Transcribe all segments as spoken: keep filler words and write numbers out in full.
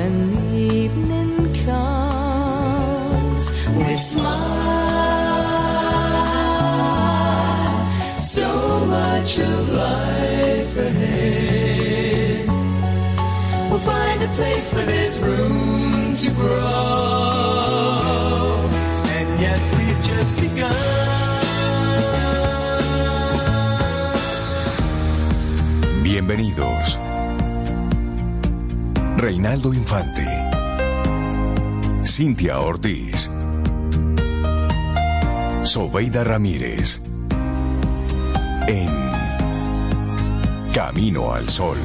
when evening comes, we smile. So much of life ahead. We'll find a place where there's room to grow. And yet we've just begun. Bienvenidos. Reinaldo Infante, Cintia Ortiz, Sobeida Ramírez, en Camino al Sol.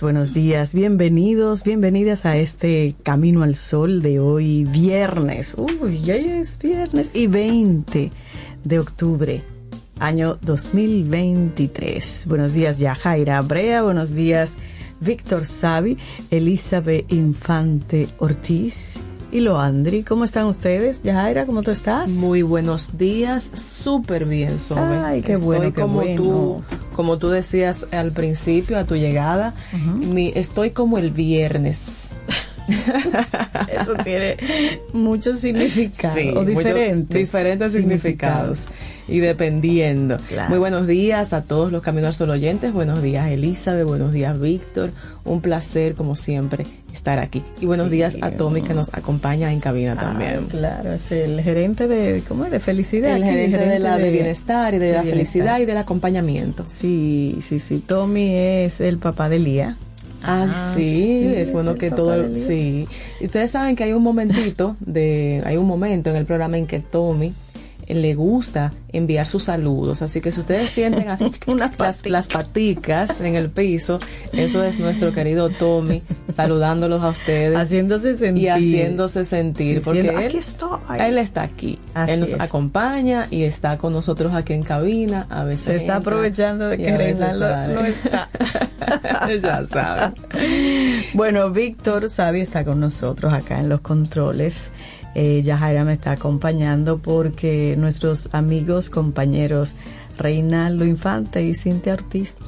Buenos días, bienvenidos, bienvenidas a este Camino al Sol de hoy, viernes. Uy, ya es viernes y veinte de octubre, año dos mil veintitrés. Buenos días, Yahaira Brea. Buenos días, Víctor Sabi, Elizabeth Infante Ortiz y Loandri. ¿Cómo están ustedes? Yahaira, ¿cómo tú estás? Muy buenos días, súper bien, Sobe. Ay, qué Estoy bueno, qué como bueno. Tú. Como tú decías al principio, a tu llegada, uh-huh. mi, estoy como el viernes. Eso tiene muchos significados, sí, diferentes. Muchos, diferentes significados. significados. Y dependiendo. Claro. Muy buenos días a todos los Camino al Sol oyentes. Buenos días, Elizabeth. Buenos días, Víctor. Un placer, como siempre, estar aquí. Y buenos sí, días a Tommy, que nos acompaña en cabina ah, también. Claro, es el gerente de, ¿cómo es? De felicidad. El aquí, gerente, gerente de, la, de, de bienestar y de, de la felicidad bienestar. Y del acompañamiento. Sí, sí, sí. Tommy es el papá de Lía. Ah, ah sí, sí, es bueno que todo, sí. Y ustedes saben que hay un momentito de, hay un momento en el programa en que Tommy le gusta enviar sus saludos, así que si ustedes sienten así unas las, las paticas en el piso, eso es nuestro querido Tommy saludándolos a ustedes, haciéndose sentir y haciéndose sentir diciendo, porque él, estoy. él está aquí, así él nos es. acompaña y está con nosotros aquí en cabina, a veces se está entra, aprovechando de que Reinaldo no está. Ya saben. Bueno, Víctor Sabi está con nosotros acá en los controles. Eh, Yahaira me está acompañando porque nuestros amigos, compañeros Reinaldo Infante y Cintia Ortiz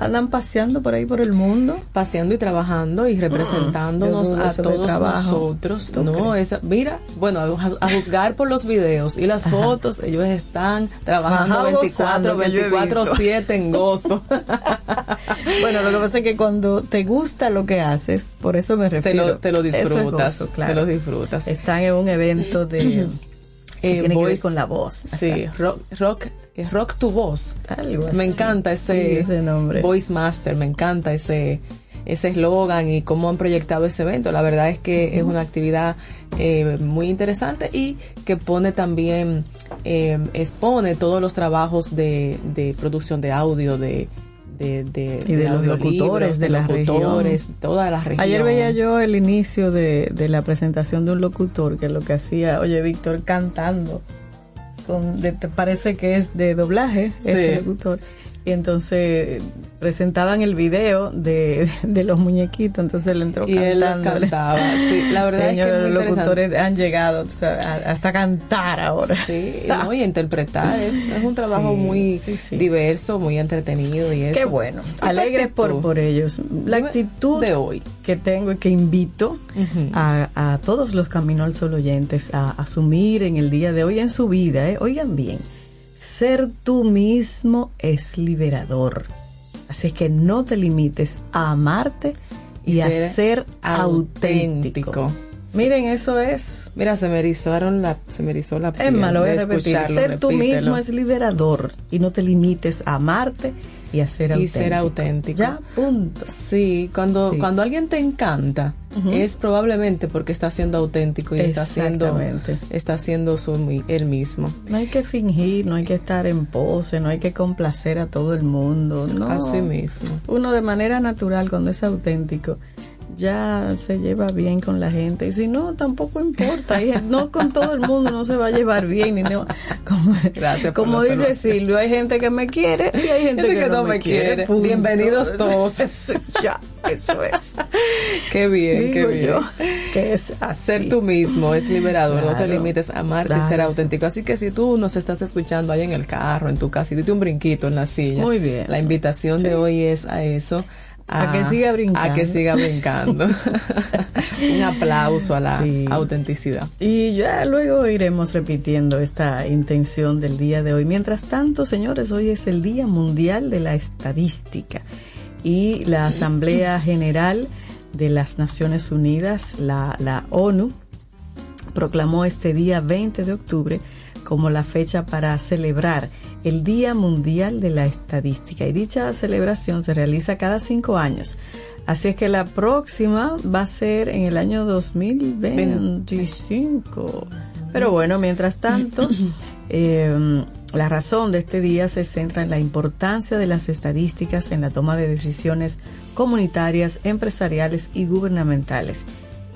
andan paseando por ahí por el mundo, paseando y trabajando y representándonos ah, a todos nosotros. No, esa, mira, bueno, a, a juzgar por los videos y las Ajá. fotos, ellos están trabajando veinticuatro siete en gozo. Bueno, lo que pasa es que cuando te gusta lo que haces, por eso me refiero. Te lo, te lo disfrutas, eso es gozo, claro. Te lo disfrutas. Están en un evento de que eh, tiene voice, que ver con la voz. Sí, rock, rock Rock tu voz. Algo me así. encanta ese, sí, ese nombre. Voice Master, me encanta ese ese eslogan y cómo han proyectado ese evento. La verdad es que uh-huh. es una actividad eh, muy interesante y que pone también, eh, expone todos los trabajos de, de producción de audio, de de, de, y de, de los locutores, de, de los locutores, todas las regiones. Ayer veía yo el inicio de, de la presentación de un locutor que lo que hacía, oye, Víctor, cantando. Con, de, parece que es de doblaje, sí. Este locutor, y entonces presentaban el video de, de los muñequitos, entonces él entró y cantando. Él los cantaba, sí, la verdad. Señor, es que es los locutores han llegado, o sea, hasta cantar ahora. Sí, no, y interpretar, es, es un trabajo sí, muy sí, sí. diverso, muy entretenido y eso. Qué bueno, alegres por, por ellos. La actitud de hoy que tengo y que invito uh-huh. a, a todos los Camino al Sol oyentes a asumir en el día de hoy, en su vida, ¿eh? Oigan bien, ser tú mismo es liberador. Así que no te limites a amarte y ser a ser auténtico. auténtico. Sí. Miren, eso es. Mira, se me erizaron la, se me erizó la piel. Es malo, voy a repetir. Ser repítelo. Tú mismo es liberador y no te limites a amarte y a ser y auténtico. Y ser auténtico. Ya, punto. Sí, cuando, sí. cuando alguien te encanta, uh-huh. es probablemente porque está siendo auténtico y está siendo, está siendo su, él mismo. No hay que fingir, no hay que estar en pose, no hay que complacer a todo el mundo. No. A sí mismo. Uno de manera natural, cuando es auténtico, ya se lleva bien con la gente, y si no, tampoco importa, y no con todo el mundo no se va a llevar bien, y no, como, gracias como dice Silvio, hay gente que me quiere y hay gente que, que no, no me quiere, quiere. Bienvenidos todos. Ya, eso es. Qué bien, digo qué bien yo, es que es así. Ser tú mismo es liberador, claro, no te limites a amarte y ser auténtico, así que si tú nos estás escuchando ahí en el carro, en tu casa, dite un brinquito en la silla. Muy bien, la invitación sí. de hoy es a eso. A, a que siga brincando. A que siga brincando. Un aplauso a la sí. autenticidad. Y ya luego iremos repitiendo esta intención del día de hoy. Mientras tanto, señores, hoy es el Día Mundial de la Estadística y la Asamblea General de las Naciones Unidas, la, la ONU, proclamó este día veinte de octubre como la fecha para celebrar el Día Mundial de la Estadística, y dicha celebración se realiza cada cinco años. Así es que la próxima va a ser en el año dos mil veinticinco. Pero bueno, mientras tanto, eh, la razón de este día se centra en la importancia de las estadísticas en la toma de decisiones comunitarias, empresariales y gubernamentales.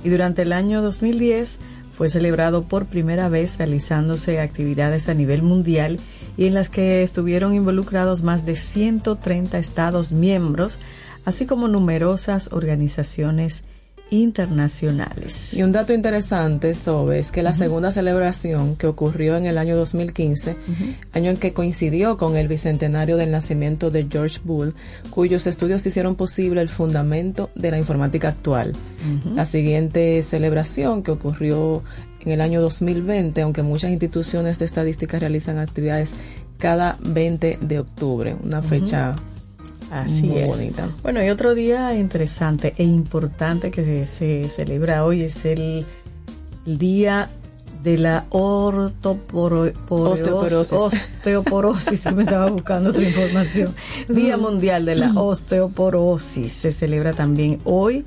Y durante el año dos mil diez... fue celebrado por primera vez, realizándose actividades a nivel mundial y en las que estuvieron involucrados más de ciento treinta estados miembros, así como numerosas organizaciones internacionales. Y un dato interesante, Sobe, es que la uh-huh. segunda celebración, que ocurrió en el año dos mil quince, uh-huh. año en que coincidió con el bicentenario del nacimiento de George Boole, cuyos estudios hicieron posible el fundamento de la informática actual. Uh-huh. La siguiente celebración, que ocurrió en el año dos mil veinte, aunque muchas instituciones de estadística realizan actividades cada veinte de octubre, una uh-huh. fecha así muy es. Bonita. Bueno, y otro día interesante e importante que se celebra hoy es el Día de la ortoporo- por- osteoporosis. Osteoporosis. Me estaba buscando otra información. Día Mundial de la Osteoporosis se celebra también hoy,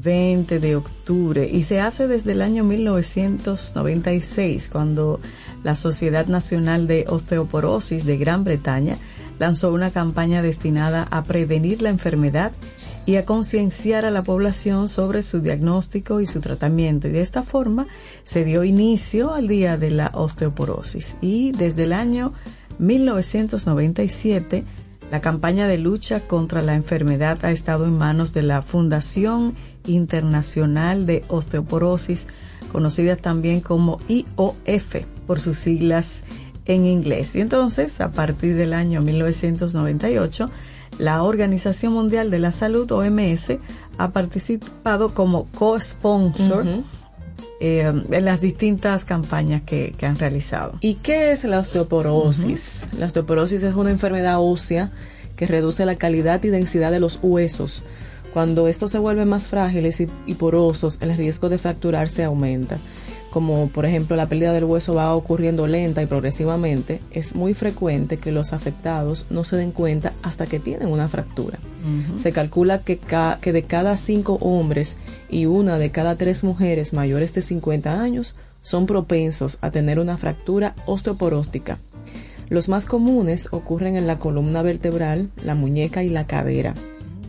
veinte de octubre, y se hace desde el año mil novecientos noventa y seis, cuando la Sociedad Nacional de Osteoporosis de Gran Bretaña lanzó una campaña destinada a prevenir la enfermedad y a concienciar a la población sobre su diagnóstico y su tratamiento. Y de esta forma se dio inicio al Día de la Osteoporosis. Y desde el año mil novecientos noventa y siete, la campaña de lucha contra la enfermedad ha estado en manos de la Fundación Internacional de Osteoporosis, conocida también como I O F, por sus siglas en inglés. Y entonces, a partir del año mil novecientos noventa y ocho, la Organización Mundial de la Salud, O M S, ha participado como co-sponsor uh-huh. eh, en las distintas campañas que, que han realizado. ¿Y qué es la osteoporosis? Uh-huh. La osteoporosis es una enfermedad ósea que reduce la calidad y densidad de los huesos. Cuando estos se vuelven más frágiles y, y porosos, el riesgo de fracturarse aumenta. Como por ejemplo la pérdida del hueso va ocurriendo lenta y progresivamente, es muy frecuente que los afectados no se den cuenta hasta que tienen una fractura. Uh-huh. Se calcula que, ca- que de cada cinco hombres y una de cada tres mujeres mayores de cincuenta años son propensos a tener una fractura osteoporóstica. Los más comunes ocurren en la columna vertebral, la muñeca y la cadera.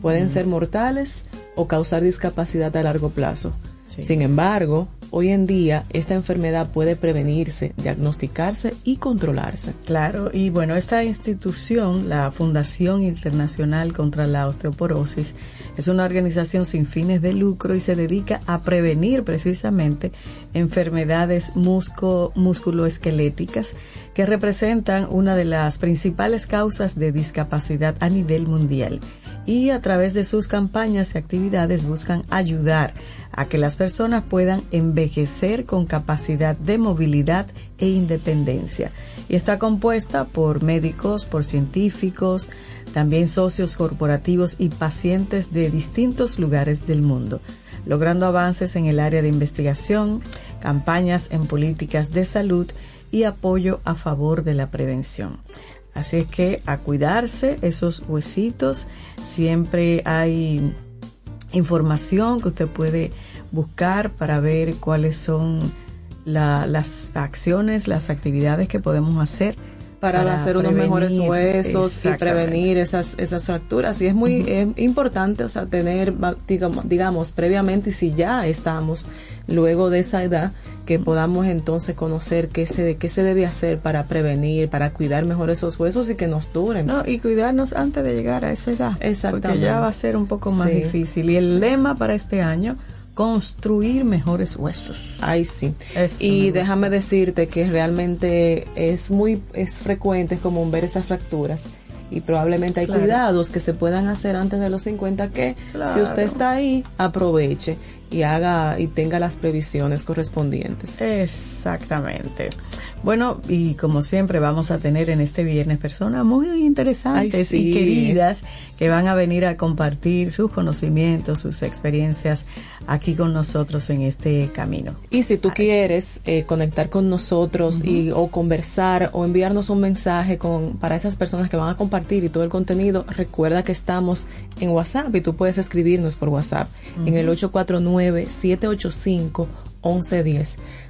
Pueden uh-huh. ser mortales o causar discapacidad a largo plazo. Sí. Sin embargo, Hoy en día esta enfermedad puede prevenirse, diagnosticarse y controlarse. Claro, y bueno, esta institución, la Fundación Internacional contra la Osteoporosis, es una organización sin fines de lucro y se dedica a prevenir precisamente enfermedades musco, musculoesqueléticas que representan una de las principales causas de discapacidad a nivel mundial. Y a través de sus campañas y actividades buscan ayudar a que las personas puedan envejecer con capacidad de movilidad e independencia. Y está compuesta por médicos, por científicos, también socios corporativos y pacientes de distintos lugares del mundo, logrando avances en el área de investigación, campañas en políticas de salud y apoyo a favor de la prevención. Así es que a cuidarse esos huesitos, siempre hay información que usted puede buscar para ver cuáles son la, las acciones, las actividades que podemos hacer para, para hacer unos mejores huesos y prevenir esas esas fracturas. Y es muy uh-huh. eh, importante, o sea, tener, digamos, digamos, previamente, y si ya estamos luego de esa edad, que podamos entonces conocer qué se qué se debe hacer para prevenir, para cuidar mejor esos huesos y que nos duren. No, y cuidarnos antes de llegar a esa edad. Exactamente. Porque ya va a ser un poco más sí. difícil. Y el lema para este año, construir mejores huesos. Ay, sí. Eso y déjame decirte que realmente es muy es frecuente, es común ver esas fracturas. Y probablemente hay claro. cuidados que se puedan hacer antes de los cincuenta que claro. si usted está ahí, aproveche y haga y tenga las previsiones correspondientes. Exactamente. Bueno, y como siempre vamos a tener en este viernes personas muy interesantes Ay, sí. y queridas que van a venir a compartir sus conocimientos, sus experiencias aquí con nosotros en este camino. Y si tú Ay. quieres eh, conectar con nosotros uh-huh. y o conversar o enviarnos un mensaje con para esas personas que van a compartir y todo el contenido, recuerda que estamos en WhatsApp y tú puedes escribirnos por WhatsApp uh-huh. en el ocho cuatro nueve, siete ocho cinco, uno uno uno cero.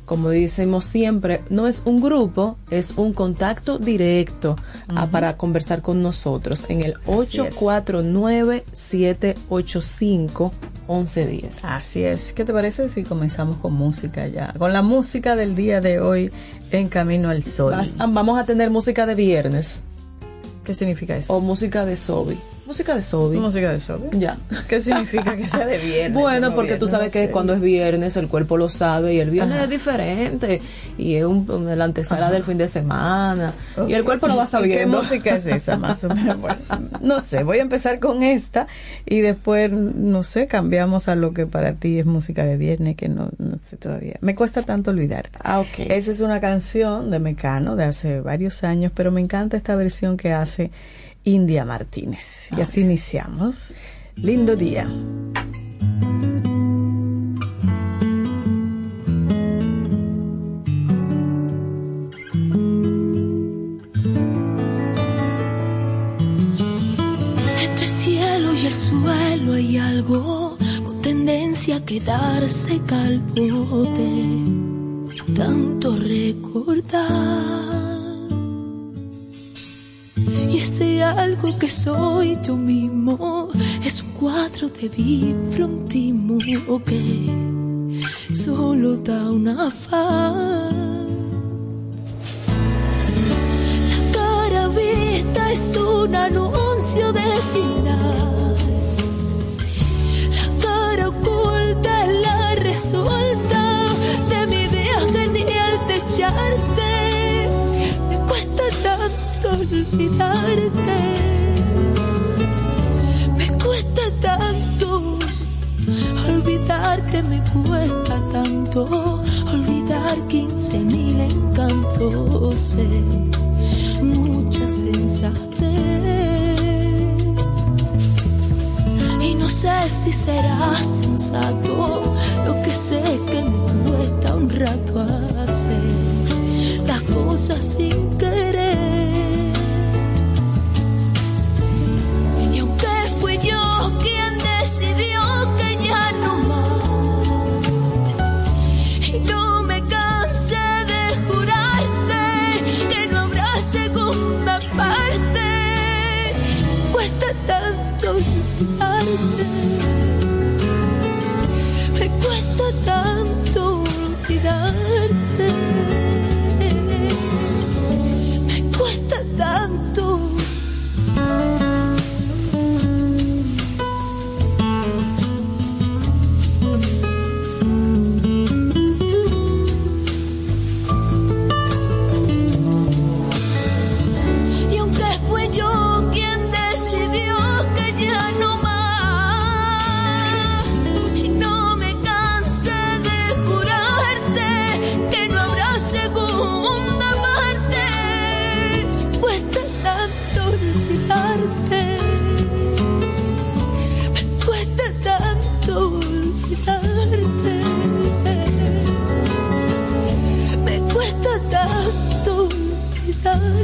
Como decimos siempre, no es un grupo, es un contacto directo uh-huh. a, para conversar con nosotros en el ocho cuatro nueve, siete ocho cinco, uno uno uno cero. Así es. ¿Qué te parece si comenzamos con música ya? Con la música del día de hoy en Camino al Sol. Vas, vamos a tener música de viernes. ¿Qué significa eso? O música de Sobi. Música de Sobi. Música de Sobi. Ya. ¿Qué significa que sea de viernes? Bueno, porque viernes, tú sabes no que sé. Cuando es viernes el cuerpo lo sabe y el viernes Ajá. es diferente y es un, la antesala Ajá. del fin de semana okay. y el cuerpo lo va sabiendo. ¿Qué música es esa más o menos? Bueno, no sé, voy a empezar con esta y después, no sé, cambiamos a lo que para ti es música de viernes que no, no sé todavía. Me cuesta tanto olvidarte. Ah, ok. Esa es una canción de Mecano de hace varios años, pero me encanta esta versión que hace India Martínez. Y así iniciamos. Lindo día. Entre el cielo y el suelo hay algo con tendencia a quedarse calvo de tanto recordar. Y ese algo que soy yo mismo es un cuadro de Vibrontimo que solo da una faz. La cara vista es un anuncio de sinal. La cara oculta es la resulta de mi idea genial de echarte. Me cuesta tanto olvidarte, me cuesta tanto olvidarte, me cuesta tanto olvidar quince mil encantos, eh, mucha sensatez. Y no sé si será sensato lo que sé que me cuesta un rato hacer las cosas sin querer. Decidió que ya no más, y no me cansé de jurarte que no habrá segunda parte. Me cuesta tanto olvidarte, me cuesta tanto olvidarte, me cuesta tanto olvidarte, me cuesta tanto olvidarte,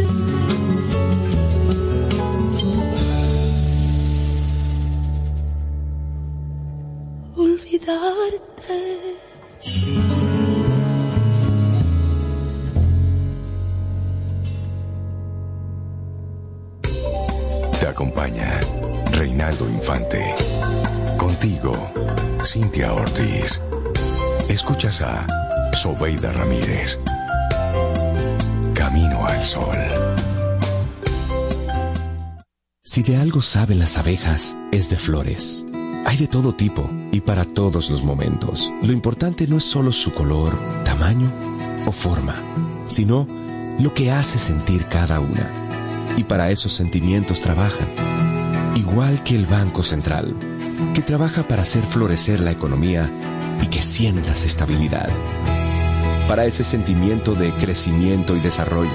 olvidarte. Acompaña Reinaldo Infante. Contigo, Cintia Ortiz. Escuchas a Sobeida Ramírez. Camino al Sol. Si de algo saben las abejas, es de flores. Hay de todo tipo y para todos los momentos. Lo importante no es solo su color, tamaño o forma, sino lo que hace sentir cada una. Y para esos sentimientos trabajan, igual que el Banco Central, que trabaja para hacer florecer la economía y que sientas estabilidad. Para ese sentimiento de crecimiento y desarrollo,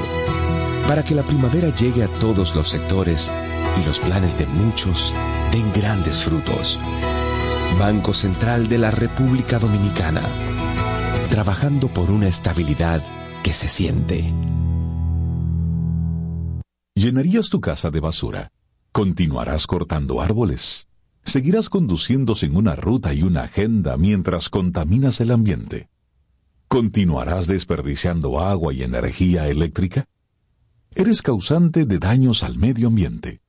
para que la primavera llegue a todos los sectores y los planes de muchos den grandes frutos. Banco Central de la República Dominicana, trabajando por una estabilidad que se siente. ¿Llenarías tu casa de basura? ¿Continuarás cortando árboles? ¿Seguirás conduciéndose en una ruta y una agenda mientras contaminas el ambiente? ¿Continuarás desperdiciando agua y energía eléctrica? ¿Eres causante de daños al medio ambiente?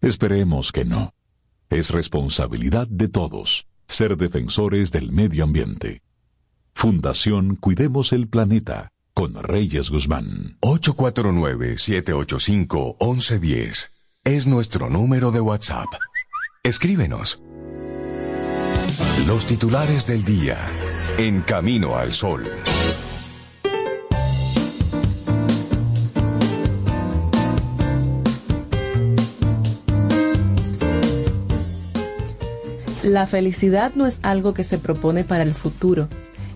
Esperemos que no. Es responsabilidad de todos ser defensores del medio ambiente. Fundación Cuidemos el Planeta. Con Reyes Guzmán. ocho cuatro nueve, siete ocho cinco, once diez es nuestro número de WhatsApp. Escríbenos. Los titulares del día en Camino al Sol. La felicidad no es algo que se propone para el futuro.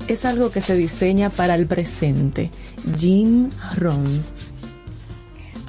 Es algo que se diseña para el presente. Jim Rohn.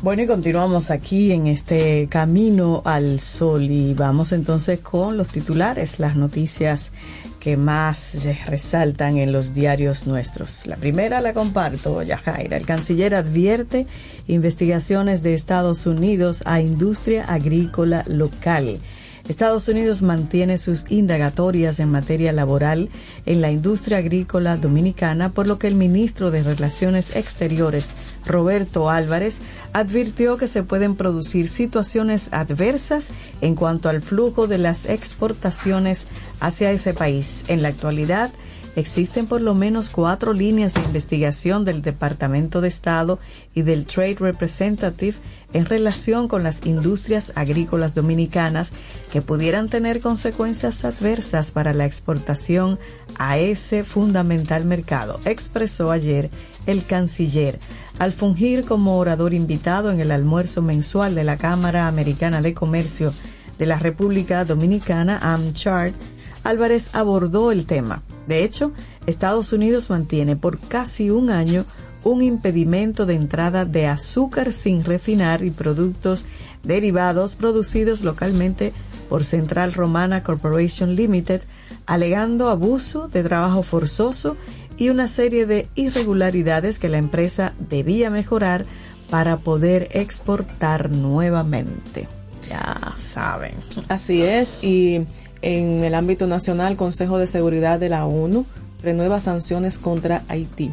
Bueno, y continuamos aquí en este Camino al Sol y vamos entonces con los titulares, las noticias que más resaltan en los diarios nuestros. La primera la comparto, Yahaira. El canciller advierte investigaciones de Estados Unidos a industria agrícola local. Estados Unidos mantiene sus indagatorias en materia laboral en la industria agrícola dominicana, por lo que el ministro de Relaciones Exteriores, Roberto Álvarez, advirtió que se pueden producir situaciones adversas en cuanto al flujo de las exportaciones hacia ese país. En la actualidad, existen por lo menos cuatro líneas de investigación del Departamento de Estado y del Trade Representative en relación con las industrias agrícolas dominicanas que pudieran tener consecuencias adversas para la exportación a ese fundamental mercado, expresó ayer el canciller, al fungir como orador invitado en el almuerzo mensual de la Cámara Americana de Comercio de la República Dominicana, AmChart. Álvarez abordó el tema. De hecho, Estados Unidos mantiene por casi un año un impedimento de entrada de azúcar sin refinar y productos derivados producidos localmente por Central Romana Corporation Limited, alegando abuso de trabajo forzoso y una serie de irregularidades que la empresa debía mejorar para poder exportar nuevamente. Ya saben. Así es, y en el ámbito nacional, el Consejo de Seguridad de la ONU renueva sanciones contra Haití.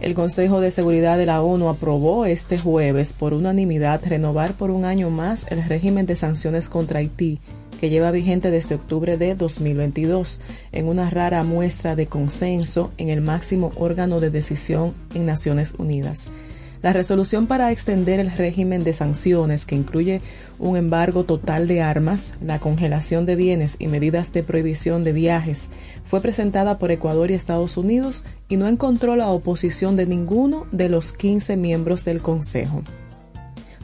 El Consejo de Seguridad de la ONU aprobó este jueves por unanimidad renovar por un año más el régimen de sanciones contra Haití, que lleva vigente desde octubre de dos mil veintidós, en una rara muestra de consenso en el máximo órgano de decisión en Naciones Unidas. La resolución para extender el régimen de sanciones, que incluye un embargo total de armas, la congelación de bienes y medidas de prohibición de viajes, fue presentada por Ecuador y Estados Unidos y no encontró la oposición de ninguno de los quince miembros del Consejo.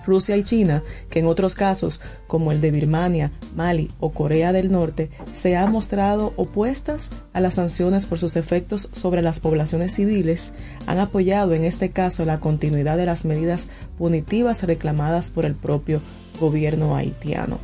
Rusia y China, que en otros casos, como el de Birmania, Mali o Corea del Norte, se han mostrado opuestas a las sanciones por sus efectos sobre las poblaciones civiles, han apoyado en este caso la continuidad de las medidas punitivas reclamadas por el propio gobierno haitiano.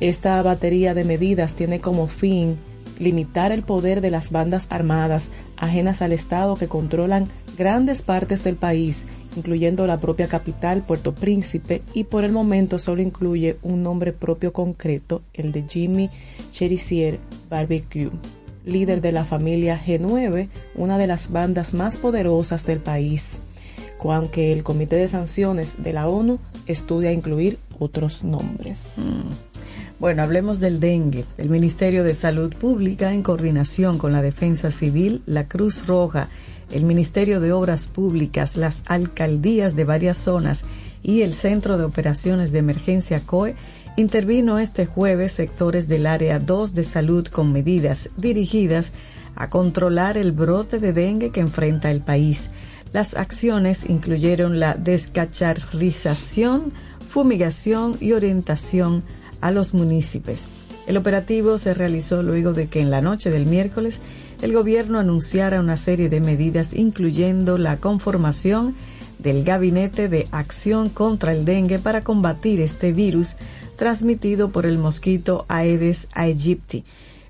Esta batería de medidas tiene como fin limitar el poder de las bandas armadas ajenas al Estado que controlan grandes partes del país, incluyendo la propia capital, Puerto Príncipe, y por el momento solo incluye un nombre propio concreto, el de Jimmy Cherizier Barbecue, líder de la familia G nueve, una de las bandas más poderosas del país, aunque el Comité de Sanciones de la ONU estudia incluir otros nombres. Mm. Bueno, hablemos del dengue. El Ministerio de Salud Pública, en coordinación con la Defensa Civil, la Cruz Roja, el Ministerio de Obras Públicas, las alcaldías de varias zonas y el Centro de Operaciones de Emergencia C O E, intervino este jueves sectores del Área dos de Salud con medidas dirigidas a controlar el brote de dengue que enfrenta el país. Las acciones incluyeron la descacharrización, fumigación y orientación a los municipios. El operativo se realizó luego de que en la noche del miércoles el gobierno anunciara una serie de medidas, incluyendo la conformación del Gabinete de Acción contra el Dengue para combatir este virus transmitido por el mosquito Aedes aegypti.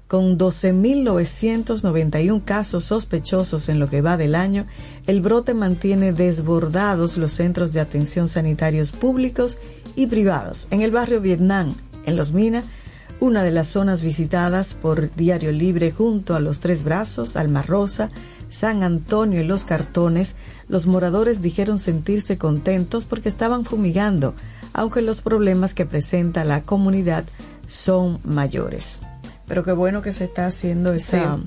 Con doce mil novecientos noventa y uno casos sospechosos en lo que va del año, el brote mantiene desbordados los centros de atención sanitarios públicos y privados. En el barrio Vietnam, en Los Minas, una de las zonas visitadas por Diario Libre junto a Los Tres Brazos, Alma Rosa, San Antonio y Los Cartones, los moradores dijeron sentirse contentos porque estaban fumigando, aunque los problemas que presenta la comunidad son mayores. Pero qué bueno que se está haciendo esa, sí.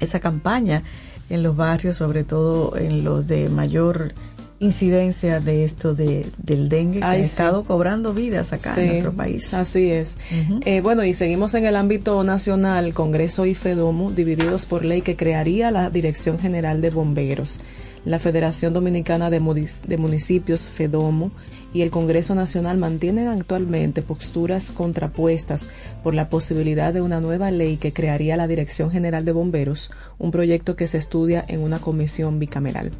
esa campaña en los barrios, sobre todo en los de mayor incidencia de esto de, del dengue, que Ay, ha estado sí. cobrando vidas acá sí, en nuestro país. Así es. Uh-huh. Eh, bueno, y seguimos en el ámbito nacional, Congreso y FEDOMU, divididos por ley que crearía la Dirección General de Bomberos. La Federación Dominicana de Municipios, FEDOMU, y el Congreso Nacional mantienen actualmente posturas contrapuestas por la posibilidad de una nueva ley que crearía la Dirección General de Bomberos, un proyecto que se estudia en una comisión bicameral.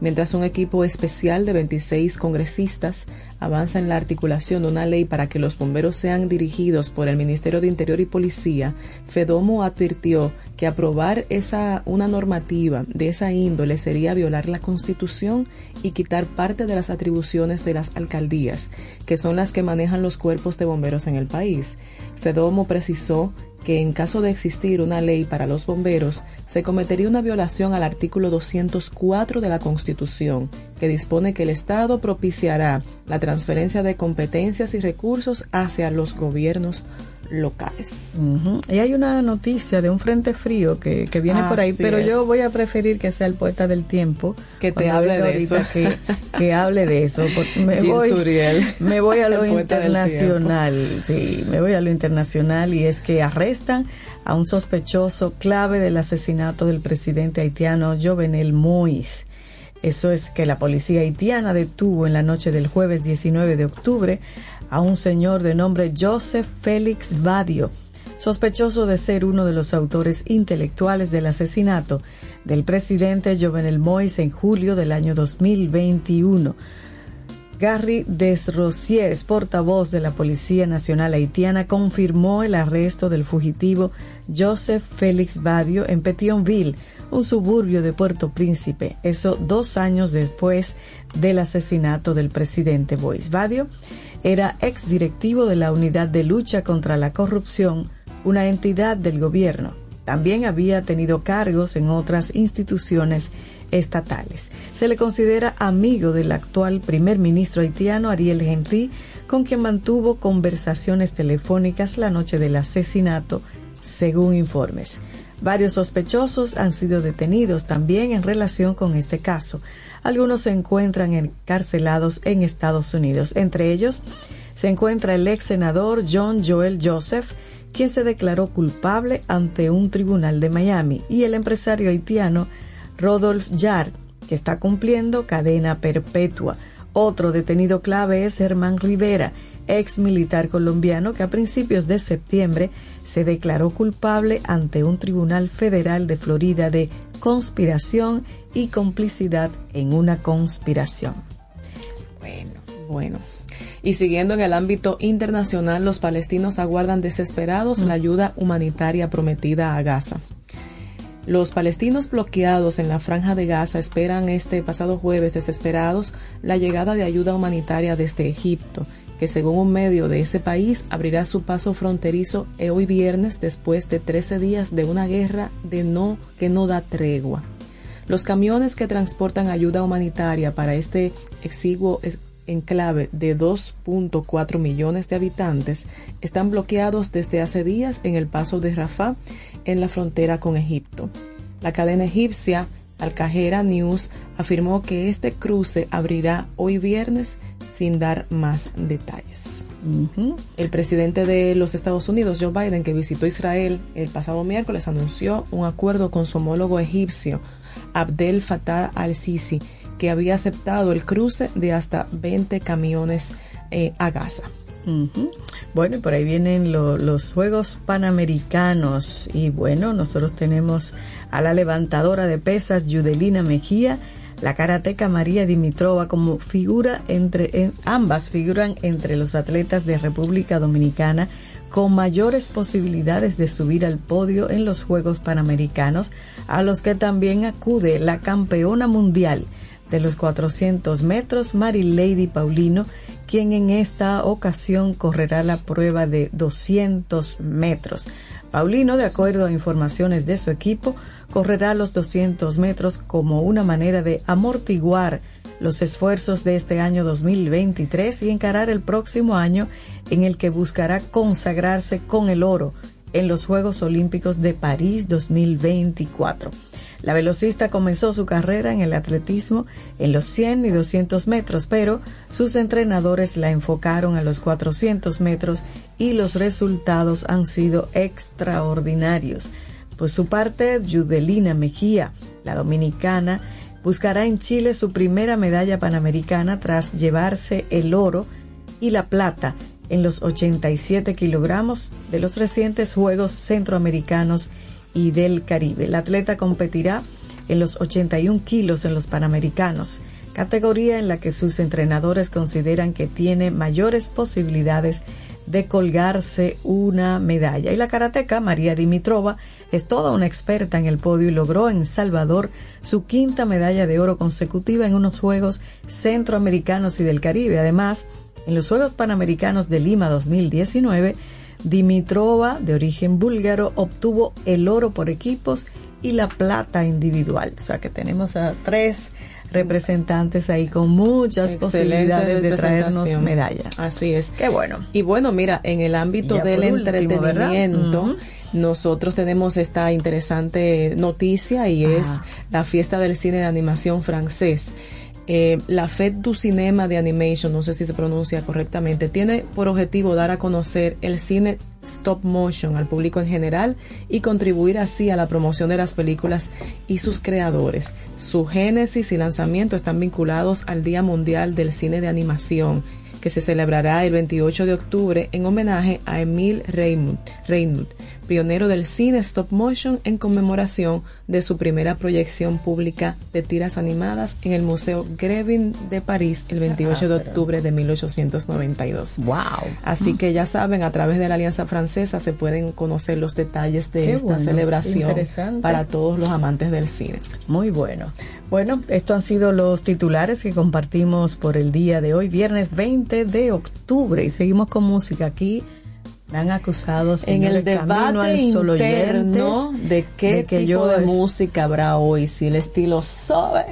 Mientras un equipo especial de veintiséis congresistas avanza en la articulación de una ley para que los bomberos sean dirigidos por el Ministerio de Interior y Policía, FEDOMU advirtió que aprobar esa una normativa de esa índole sería violar la Constitución y quitar parte de las atribuciones de las alcaldías, que son las que manejan los cuerpos de bomberos en el país. FEDOMU precisó que en caso de existir una ley para los bomberos, se cometería una violación al artículo doscientos cuatro de la Constitución, que dispone que el Estado propiciará la transferencia de competencias y recursos hacia los gobiernos locales. Uh-huh. Y hay una noticia de un frente frío que, que viene ah, por ahí, pero es. yo voy a preferir que sea el poeta del tiempo que te hable de eso, que, que hable de eso, porque me voy, Suriel, me voy a lo internacional, sí, me voy a lo internacional, y es que arrestan a un sospechoso clave del asesinato del presidente haitiano Jovenel Moïse. Eso es que la policía haitiana detuvo en la noche del jueves diecinueve de octubre a un señor de nombre Joseph Félix Badio, sospechoso de ser uno de los autores intelectuales del asesinato del presidente Jovenel Moïse en julio del año dos mil veintiuno. Gary Desrosiers, portavoz de la Policía Nacional Haitiana, confirmó el arresto del fugitivo Joseph Félix Badio en Pétionville, un suburbio de Puerto Príncipe, eso dos años después del asesinato del presidente Moïse. Badio era exdirectivo de la Unidad de Lucha contra la Corrupción, una entidad del gobierno. También había tenido cargos en otras instituciones estatales. Se le considera amigo del actual primer ministro haitiano Ariel Henry, con quien mantuvo conversaciones telefónicas la noche del asesinato, según informes. Varios sospechosos han sido detenidos también en relación con este caso. Algunos se encuentran encarcelados en Estados Unidos. Entre ellos se encuentra el ex senador John Joel Joseph, quien se declaró culpable ante un tribunal de Miami, y el empresario haitiano Rodolphe Yard, que está cumpliendo cadena perpetua. Otro detenido clave es Germán Rivera, ex militar colombiano, que a principios de septiembre se declaró culpable ante un tribunal federal de Florida de conspiración y complicidad en una conspiración. Bueno, bueno. Y siguiendo en el ámbito internacional, los palestinos aguardan desesperados la ayuda humanitaria prometida a Gaza. Los palestinos bloqueados en la franja de Gaza esperan este pasado jueves desesperados la llegada de ayuda humanitaria desde Egipto, que según un medio de ese país abrirá su paso fronterizo hoy viernes después de trece días de una guerra de no, que no da tregua. Los camiones que transportan ayuda humanitaria para este exiguo enclave de dos punto cuatro millones de habitantes están bloqueados desde hace días en el paso de Rafah, en la frontera con Egipto. La cadena egipcia Al Jazeera News afirmó que este cruce abrirá hoy viernes sin dar más detalles. Uh-huh. El presidente de los Estados Unidos, Joe Biden, que visitó Israel el pasado miércoles, anunció un acuerdo con su homólogo egipcio, Abdel Fattah al-Sisi, que había aceptado el cruce de hasta veinte camiones eh, a Gaza. Uh-huh. Bueno, y por ahí vienen lo, los Juegos Panamericanos y bueno, nosotros tenemos a la levantadora de pesas Yudelina Mejía, la karateca María Dimitrova como figura entre en, ambas figuran entre los atletas de República Dominicana con mayores posibilidades de subir al podio en los Juegos Panamericanos, a los que también acude la campeona mundial de los cuatrocientos metros, Marilady Paulino, quien en esta ocasión correrá la prueba de doscientos metros. Paulino, de acuerdo a informaciones de su equipo, correrá los doscientos metros como una manera de amortiguar los esfuerzos de este año dos mil veintitrés y encarar el próximo año en el que buscará consagrarse con el oro en los Juegos Olímpicos de París dos mil veinticuatro. La velocista comenzó su carrera en el atletismo en los cien y doscientos metros, pero sus entrenadores la enfocaron a los cuatrocientos metros y los resultados han sido extraordinarios. Por su parte, Yudelina Mejía, la dominicana, buscará en Chile su primera medalla panamericana tras llevarse el oro y la plata en los ochenta y siete kilogramos de los recientes Juegos Centroamericanos y del Caribe. La atleta competirá en los ochenta y un kilos en los Panamericanos, categoría en la que sus entrenadores consideran que tiene mayores posibilidades de colgarse una medalla. Y la karateca María Dimitrova es toda una experta en el podio y logró en Salvador su quinta medalla de oro consecutiva en unos Juegos Centroamericanos y del Caribe. Además, en los Juegos Panamericanos de Lima dos mil diecinueve, Dimitrova, de origen búlgaro, obtuvo el oro por equipos y la plata individual. O sea que tenemos a tres representantes ahí con muchas posibilidades de traernos medalla. Así es. Qué bueno. Y bueno, mira, en el ámbito ya del entretenimiento, uh-huh, nosotros tenemos esta interesante noticia y ah. es la fiesta del cine de animación francés. Eh, la Fête du Cinéma de Animation, no sé si se pronuncia correctamente, tiene por objetivo dar a conocer el cine stop motion al público en general y contribuir así a la promoción de las películas y sus creadores. Su génesis y lanzamiento están vinculados al Día Mundial del Cine de Animación, que se celebrará el veintiocho de octubre en homenaje a Émile Reynaud, pionero del cine stop motion, en conmemoración de su primera proyección pública de tiras animadas en el Museo Grevin de París el veintiocho de octubre de mil ochocientos noventa y dos. Wow. Así que ya saben, a través de la Alianza Francesa se pueden conocer los detalles de Qué esta bueno, celebración para todos los amantes del cine. Muy bueno. Bueno, estos han sido los titulares que compartimos por el día de hoy, viernes veinte de octubre, y seguimos con música aquí. Me han acusado, señor, en el debate interno oyentes, de qué de que tipo yo de es... música habrá hoy, si el estilo sobe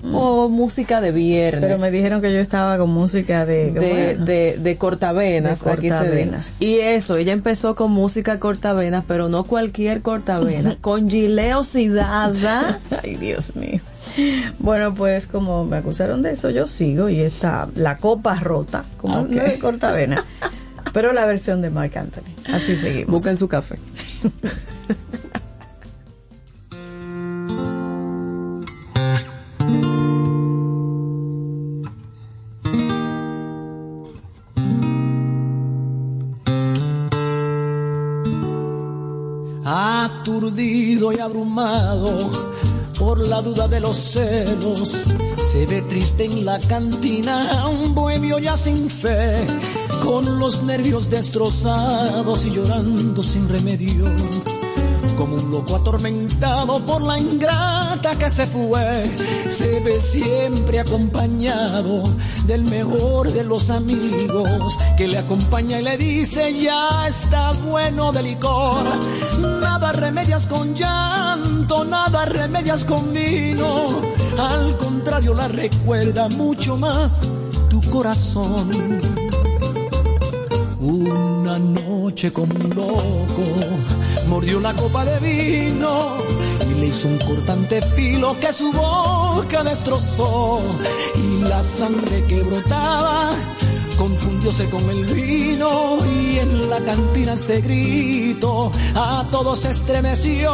mm. o música de viernes. Pero me dijeron que yo estaba con música de... De, bueno, de, de cortavenas. De cortavenas. Y eso, ella empezó con música cortavenas, pero no cualquier cortavenas, con gileosidad. Ay, Dios mío. Bueno, pues como me acusaron de eso, yo sigo y está la copa rota, como okay. no de cortavenas. Pero la versión de Marc Anthony. Así seguimos. Busquen su café. Aturdido y abrumado por la duda de los celos. Se ve triste en la cantina, un bohemio ya sin fe, con los nervios destrozados y llorando sin remedio, como un loco atormentado por la ingrata que se fue. Se ve siempre acompañado del mejor de los amigos, que le acompaña y le dice: ya está bueno de licor. Nada remedias con llanto, nada remedias con vino, al contrario la recuerda mucho más tu corazón. Una noche con un loco mordió la copa de vino y le hizo un cortante filo que su boca destrozó, y la sangre que brotaba confundióse con el vino, y en la cantina este grito a todos estremeció: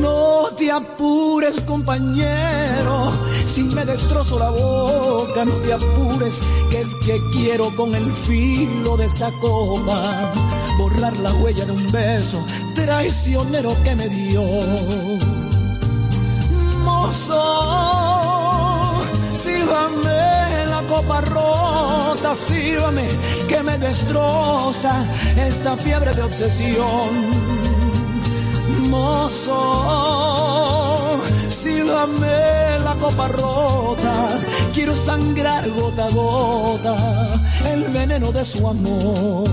no te apures compañero, si me destrozo la boca, no te apures, que es que quiero con el filo de esta copa borrar la huella de un beso traicionero que me dio. Mozo, sírvame la copa rota, sírvame que me destroza esta fiebre de obsesión. Mozo, sírvame la copa rota, quiero sangrar gota a gota el veneno de su amor.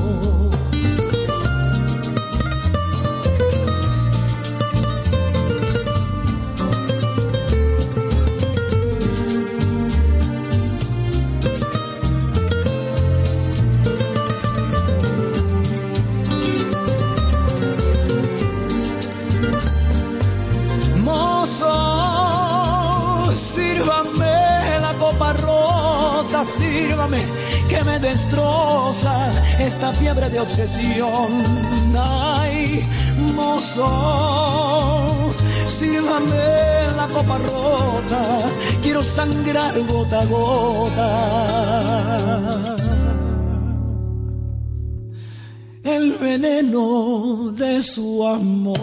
Sírvame que me destroza esta fiebre de obsesión. Ay, mozo, sírvame la copa rota, quiero sangrar gota a gota el veneno de su amor.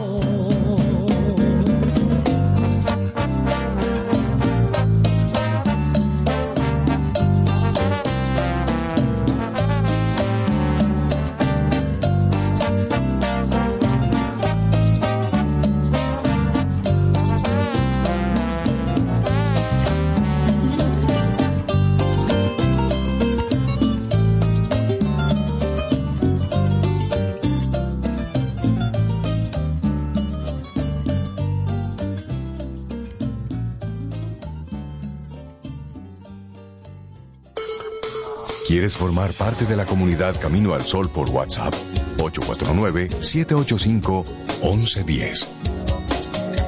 ¿Quieres formar parte de la comunidad Camino al Sol por WhatsApp? ocho cuatro nueve, siete ocho cinco, uno uno uno cero.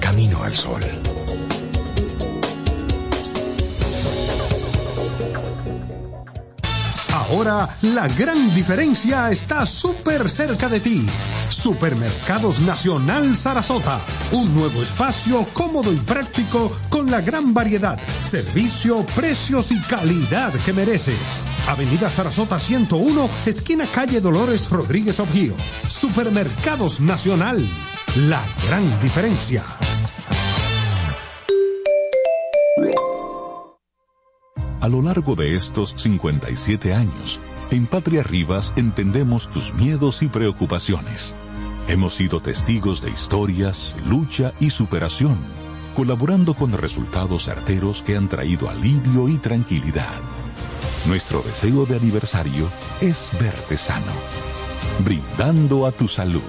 Camino al Sol. Ahora, la gran diferencia está súper cerca de ti. Supermercados Nacional Sarasota. Un nuevo espacio cómodo y práctico con la gran variedad, servicio, precios y calidad que mereces. Avenida Sarasota ciento uno, esquina calle Dolores Rodríguez Objío. Supermercados Nacional. La gran diferencia. A lo largo de estos cincuenta y siete años, en Patria Rivas entendemos tus miedos y preocupaciones. Hemos sido testigos de historias, lucha y superación, colaborando con resultados certeros que han traído alivio y tranquilidad. Nuestro deseo de aniversario es verte sano, brindando a tu salud.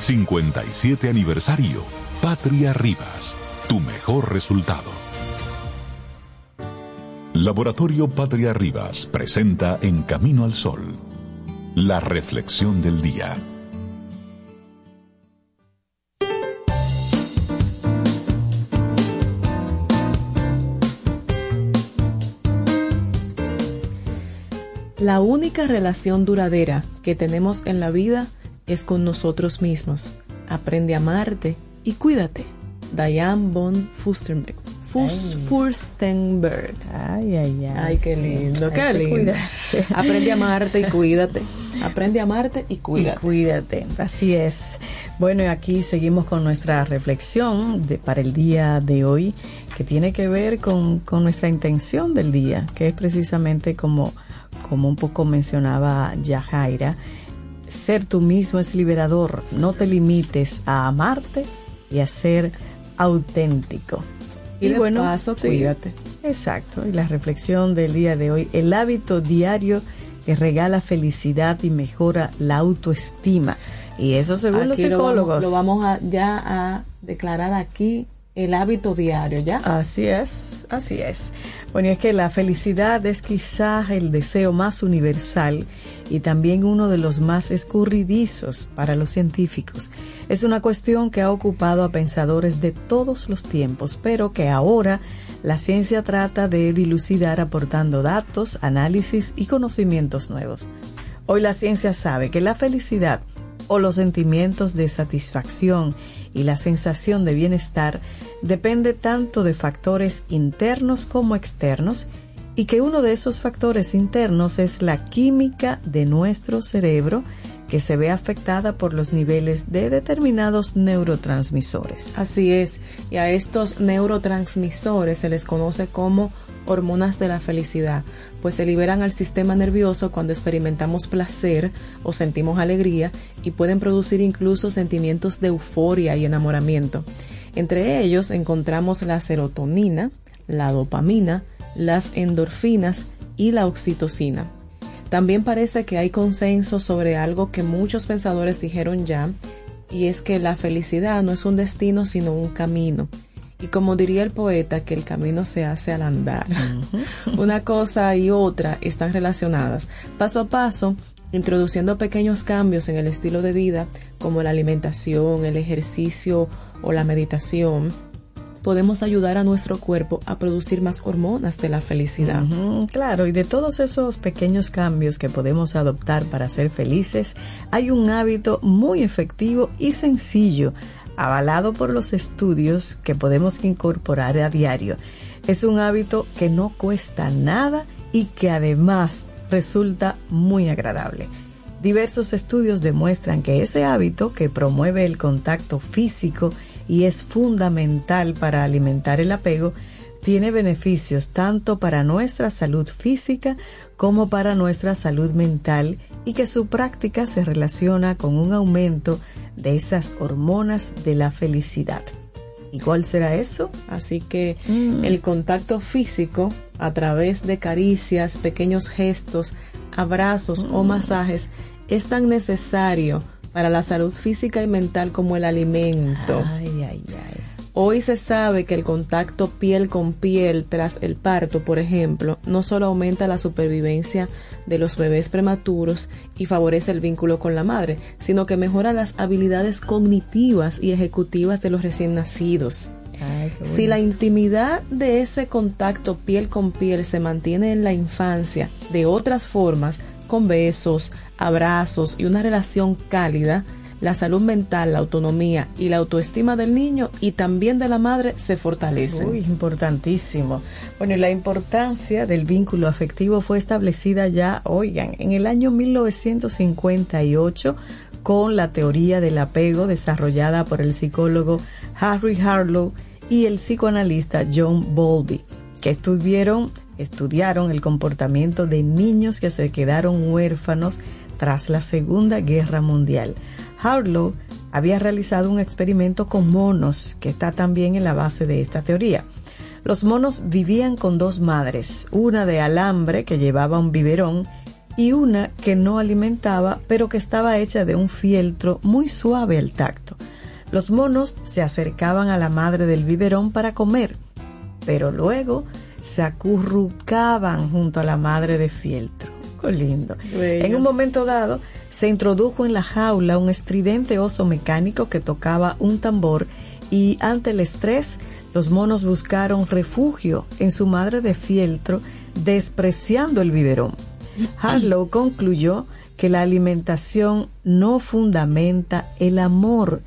cincuenta y siete aniversario, Patria Rivas, tu mejor resultado. Laboratorio Patria Rivas presenta En Camino al Sol, la reflexión del día. La única relación duradera que tenemos en la vida es con nosotros mismos. Aprende a amarte y cuídate. Diane von Furstenberg. Fus, ay. Furstenberg. Ay, ay, ay. Ay, qué lindo, sí. qué Hay lindo. Cuidarse. Aprende a amarte y cuídate. Aprende a amarte y cuídate. Y cuídate, así es. Bueno, y aquí seguimos con nuestra reflexión de, para el día de hoy, que tiene que ver con, con nuestra intención del día, que es precisamente como, como un poco mencionaba Yahaira, ser tú mismo es liberador. No te limites a amarte y a ser auténtico. Y, y de bueno, paso, cuídate. Exacto. Y la reflexión del día de hoy, el hábito diario que regala felicidad y mejora la autoestima. Y eso según aquí los psicólogos. Lo vamos, lo vamos a, ya a declarar aquí, el hábito diario, ¿ya? Así es, así es. Bueno, y es que la felicidad es quizás el deseo más universal y también uno de los más escurridizos para los científicos. Es una cuestión que ha ocupado a pensadores de todos los tiempos, pero que ahora la ciencia trata de dilucidar aportando datos, análisis y conocimientos nuevos. Hoy la ciencia sabe que la felicidad o los sentimientos de satisfacción y la sensación de bienestar depende tanto de factores internos como externos, y que uno de esos factores internos es la química de nuestro cerebro, que se ve afectada por los niveles de determinados neurotransmisores. Así es, y a estos neurotransmisores se les conoce como hormonas de la felicidad, pues se liberan al sistema nervioso cuando experimentamos placer o sentimos alegría, y pueden producir incluso sentimientos de euforia y enamoramiento. Entre ellos encontramos la serotonina, la dopamina, las endorfinas y la oxitocina. También parece que hay consenso sobre algo que muchos pensadores dijeron ya, y es que la felicidad no es un destino sino un camino. Y como diría el poeta, que el camino se hace al andar. Uh-huh. Una cosa y otra están relacionadas. Paso a paso, introduciendo pequeños cambios en el estilo de vida, como la alimentación, el ejercicio o la meditación, podemos ayudar a nuestro cuerpo a producir más hormonas de la felicidad. Uh-huh, claro, y de todos esos pequeños cambios que podemos adoptar para ser felices, hay un hábito muy efectivo y sencillo, avalado por los estudios, que podemos incorporar a diario. Es un hábito que no cuesta nada y que además resulta muy agradable. Diversos estudios demuestran que ese hábito, que promueve el contacto físico y es fundamental para alimentar el apego, tiene beneficios tanto para nuestra salud física como para nuestra salud mental, y que su práctica se relaciona con un aumento de esas hormonas de la felicidad. ¿Y cuál será eso? Así que mm. el contacto físico a través de caricias, pequeños gestos, abrazos mm. o masajes es tan necesario para la salud física y mental como el alimento. Ay, ay, ay. Hoy se sabe que el contacto piel con piel tras el parto, por ejemplo, no solo aumenta la supervivencia de los bebés prematuros y favorece el vínculo con la madre, sino que mejora las habilidades cognitivas y ejecutivas de los recién nacidos. Ay, qué bueno. Si la intimidad de ese contacto piel con piel se mantiene en la infancia de otras formas, con besos, abrazos y una relación cálida, la salud mental, la autonomía y la autoestima del niño y también de la madre se fortalecen. Uy, importantísimo. Bueno, y la importancia del vínculo afectivo fue establecida ya, oigan, en el año mil novecientos cincuenta y ocho con la teoría del apego desarrollada por el psicólogo Harry Harlow y el psicoanalista John Bowlby, que estuvieron, estudiaron el comportamiento de niños que se quedaron huérfanos tras la Segunda Guerra Mundial. Harlow había realizado un experimento con monos, que está también en la base de esta teoría. Los monos vivían con dos madres, una de alambre que llevaba un biberón y una que no alimentaba, pero que estaba hecha de un fieltro muy suave al tacto. Los monos se acercaban a la madre del biberón para comer, pero luego se acurrucaban junto a la madre de fieltro. ¡Qué lindo! Bello. En un momento dado, se introdujo en la jaula un estridente oso mecánico que tocaba un tambor, y ante el estrés, los monos buscaron refugio en su madre de fieltro, despreciando el biberón. Harlow concluyó que la alimentación no fundamenta el amor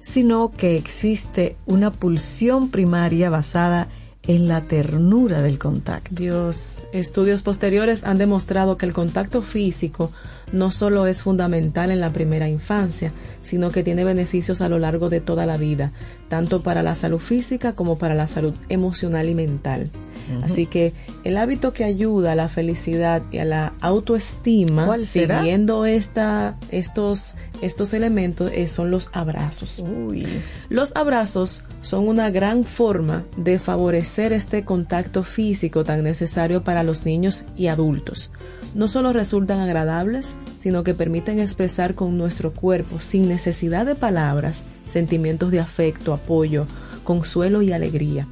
sino que existe una pulsión primaria basada en la ternura del contacto. Dios, estudios posteriores han demostrado que el contacto físico no solo es fundamental en la primera infancia, sino que tiene beneficios a lo largo de toda la vida, tanto para la salud física como para la salud emocional y mental. Uh-huh. Así que el hábito que ayuda a la felicidad y a la autoestima, ¿cuál será? Siguiendo esta, estos, estos elementos eh, son los abrazos. Uy. Los abrazos son una gran forma de favorecer este contacto físico tan necesario para los niños y adultos. No solo resultan agradables, sino que permiten expresar con nuestro cuerpo, sin necesidad de palabras, sentimientos de afecto, apoyo, consuelo y alegría.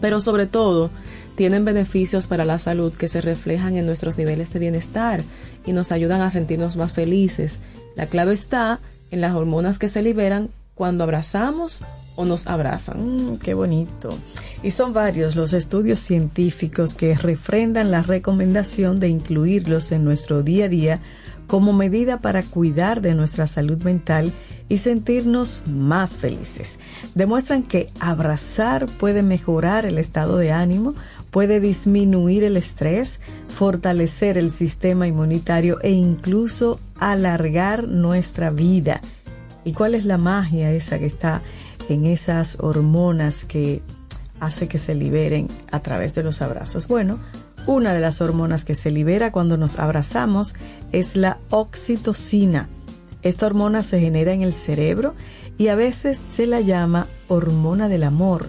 Pero sobre todo, tienen beneficios para la salud que se reflejan en nuestros niveles de bienestar y nos ayudan a sentirnos más felices. La clave está en las hormonas que se liberan cuando abrazamos o nos abrazan. Mm, ¡qué bonito! Y son varios los estudios científicos que refrendan la recomendación de incluirlos en nuestro día a día como medida para cuidar de nuestra salud mental y sentirnos más felices. Demuestran que abrazar puede mejorar el estado de ánimo, puede disminuir el estrés, fortalecer el sistema inmunitario e incluso alargar nuestra vida. ¿Y cuál es la magia esa que está en esas hormonas que hace que se liberen a través de los abrazos? Bueno, una de las hormonas que se libera cuando nos abrazamos es la oxitocina. Esta hormona se genera en el cerebro y a veces se la llama hormona del amor,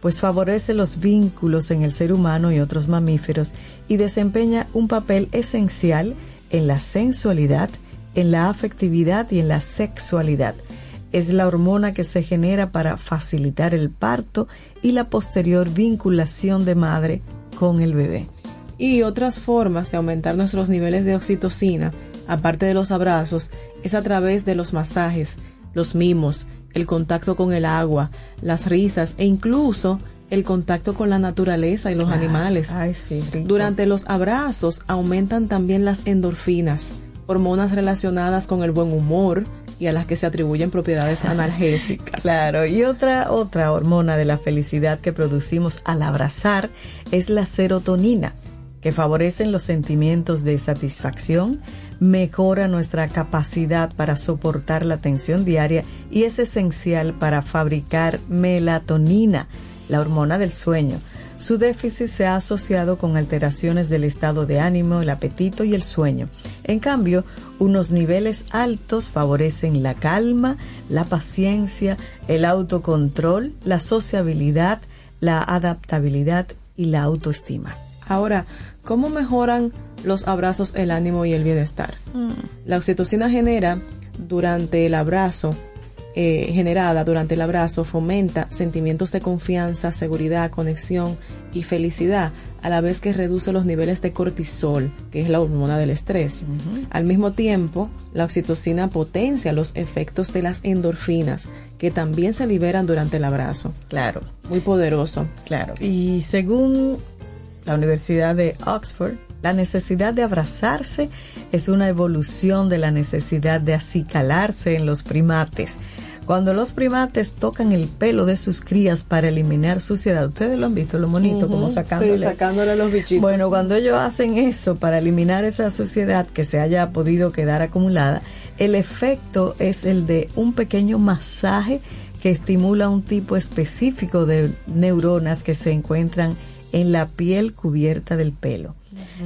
pues favorece los vínculos en el ser humano y otros mamíferos y desempeña un papel esencial en la sensualidad, en la afectividad y en la sexualidad. Es la hormona que se genera para facilitar el parto y la posterior vinculación de madre con el bebé. Y otras formas de aumentar nuestros niveles de oxitocina, aparte de los abrazos, es a través de los masajes, los mimos, el contacto con el agua, las risas e incluso el contacto con la naturaleza y los ah, animales. Ay, sí, rico. Durante los abrazos aumentan también las endorfinas, hormonas relacionadas con el buen humor y a las que se atribuyen propiedades analgésicas. Claro, y otra, otra hormona de la felicidad que producimos al abrazar es la serotonina, que favorece los sentimientos de satisfacción, mejora nuestra capacidad para soportar la tensión diaria y es esencial para fabricar melatonina, la hormona del sueño. Su déficit se ha asociado con alteraciones del estado de ánimo, el apetito y el sueño. En cambio, unos niveles altos favorecen la calma, la paciencia, el autocontrol, la sociabilidad, la adaptabilidad y la autoestima. Ahora, ¿cómo mejoran los abrazos el ánimo y el bienestar? Mm. La oxitocina genera durante el abrazo Eh, generada durante el abrazo fomenta sentimientos de confianza, seguridad, conexión y felicidad, a la vez que reduce los niveles de cortisol, que es la hormona del estrés. Uh-huh. Al mismo tiempo, la oxitocina potencia los efectos de las endorfinas, que también se liberan durante el abrazo. Claro. Muy poderoso. Claro. Y según la Universidad de Oxford, la necesidad de abrazarse es una evolución de la necesidad de acicalarse en los primates. Cuando los primates tocan el pelo de sus crías para eliminar suciedad, ustedes lo han visto, lo bonito, uh-huh, como sacándole. Sí, sacándole los bichitos. Bueno, cuando ellos hacen eso para eliminar esa suciedad que se haya podido quedar acumulada, el efecto es el de un pequeño masaje que estimula un tipo específico de neuronas que se encuentran en la piel cubierta del pelo.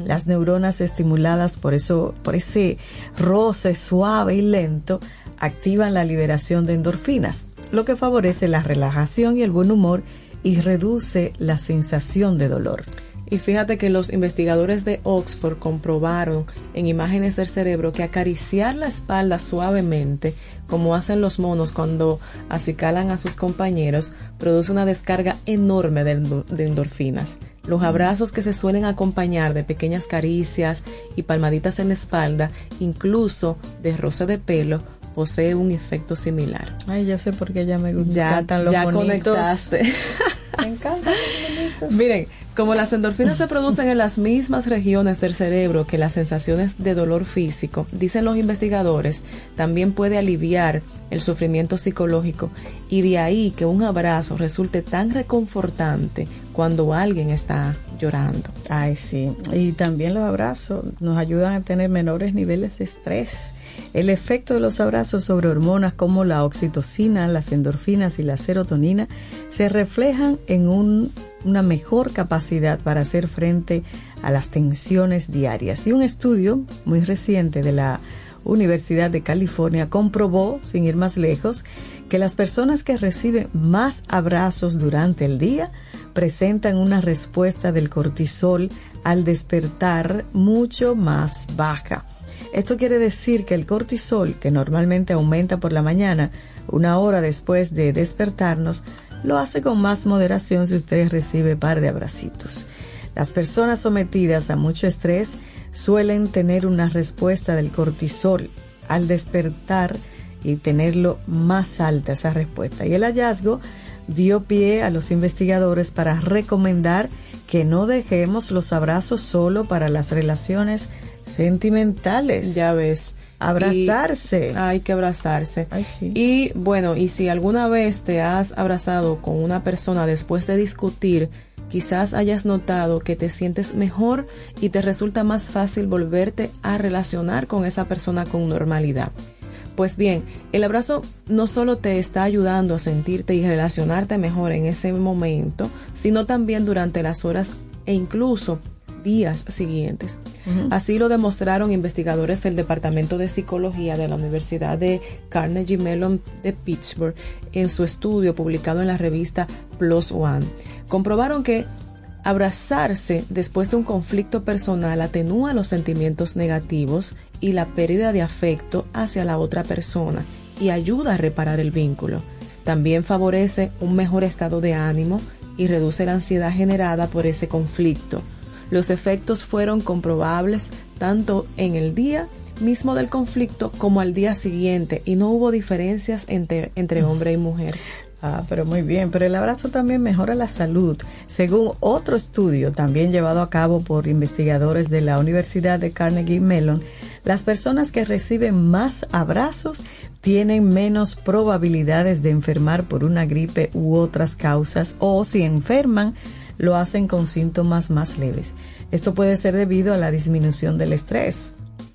Las neuronas estimuladas por eso, por ese roce suave y lento, activan la liberación de endorfinas, lo que favorece la relajación y el buen humor y reduce la sensación de dolor. Y fíjate que los investigadores de Oxford comprobaron en imágenes del cerebro que acariciar la espalda suavemente, como hacen los monos cuando acicalan a sus compañeros, produce una descarga enorme de, de endorfinas. Los abrazos que se suelen acompañar de pequeñas caricias y palmaditas en la espalda, incluso de roce de pelo, posee un efecto similar. Ay, yo sé por qué ya me encantan los bonitos. Ya conectaste. Me encantan los bonitos. Miren, Como las endorfinas se producen en las mismas regiones del cerebro que las sensaciones de dolor físico, dicen los investigadores, también puede aliviar el sufrimiento psicológico, y de ahí que un abrazo resulte tan reconfortante cuando alguien está llorando. Ay, sí. Y también los abrazos nos ayudan a tener menores niveles de estrés. El efecto de los abrazos sobre hormonas como la oxitocina, las endorfinas y la serotonina se reflejan en un, una mejor capacidad para hacer frente a las tensiones diarias. Y un estudio muy reciente de la Universidad de California comprobó, sin ir más lejos, que las personas que reciben más abrazos durante el día presentan una respuesta del cortisol al despertar mucho más baja. Esto quiere decir que el cortisol, que normalmente aumenta por la mañana, una hora después de despertarnos, lo hace con más moderación si usted recibe par de abracitos. Las personas sometidas a mucho estrés suelen tener una respuesta del cortisol al despertar y tenerlo más alta esa respuesta. Y el hallazgo dio pie a los investigadores para recomendar que no dejemos los abrazos solo para las relaciones sentimentales. Ya ves. Abrazarse. Y hay que abrazarse. Ay, sí. Y bueno, y si alguna vez te has abrazado con una persona después de discutir, quizás hayas notado que te sientes mejor y te resulta más fácil volverte a relacionar con esa persona con normalidad. Pues bien, el abrazo no solo te está ayudando a sentirte y relacionarte mejor en ese momento, sino también durante las horas e incluso días siguientes. Uh-huh. Así lo demostraron investigadores del Departamento de Psicología de la Universidad de Carnegie Mellon de Pittsburgh en su estudio publicado en la revista Plus One. Comprobaron que abrazarse después de un conflicto personal atenúa los sentimientos negativos y la pérdida de afecto hacia la otra persona y ayuda a reparar el vínculo. También favorece un mejor estado de ánimo y reduce la ansiedad generada por ese conflicto. Los efectos fueron comprobables tanto en el día mismo del conflicto como al día siguiente, y no hubo diferencias entre, entre hombre y mujer. Ah, pero muy bien, pero el abrazo también mejora la salud. Según otro estudio también llevado a cabo por investigadores de la Universidad de Carnegie Mellon, las personas que reciben más abrazos tienen menos probabilidades de enfermar por una gripe u otras causas, o si enferman, lo hacen con síntomas más leves. Esto puede ser debido a la disminución del estrés,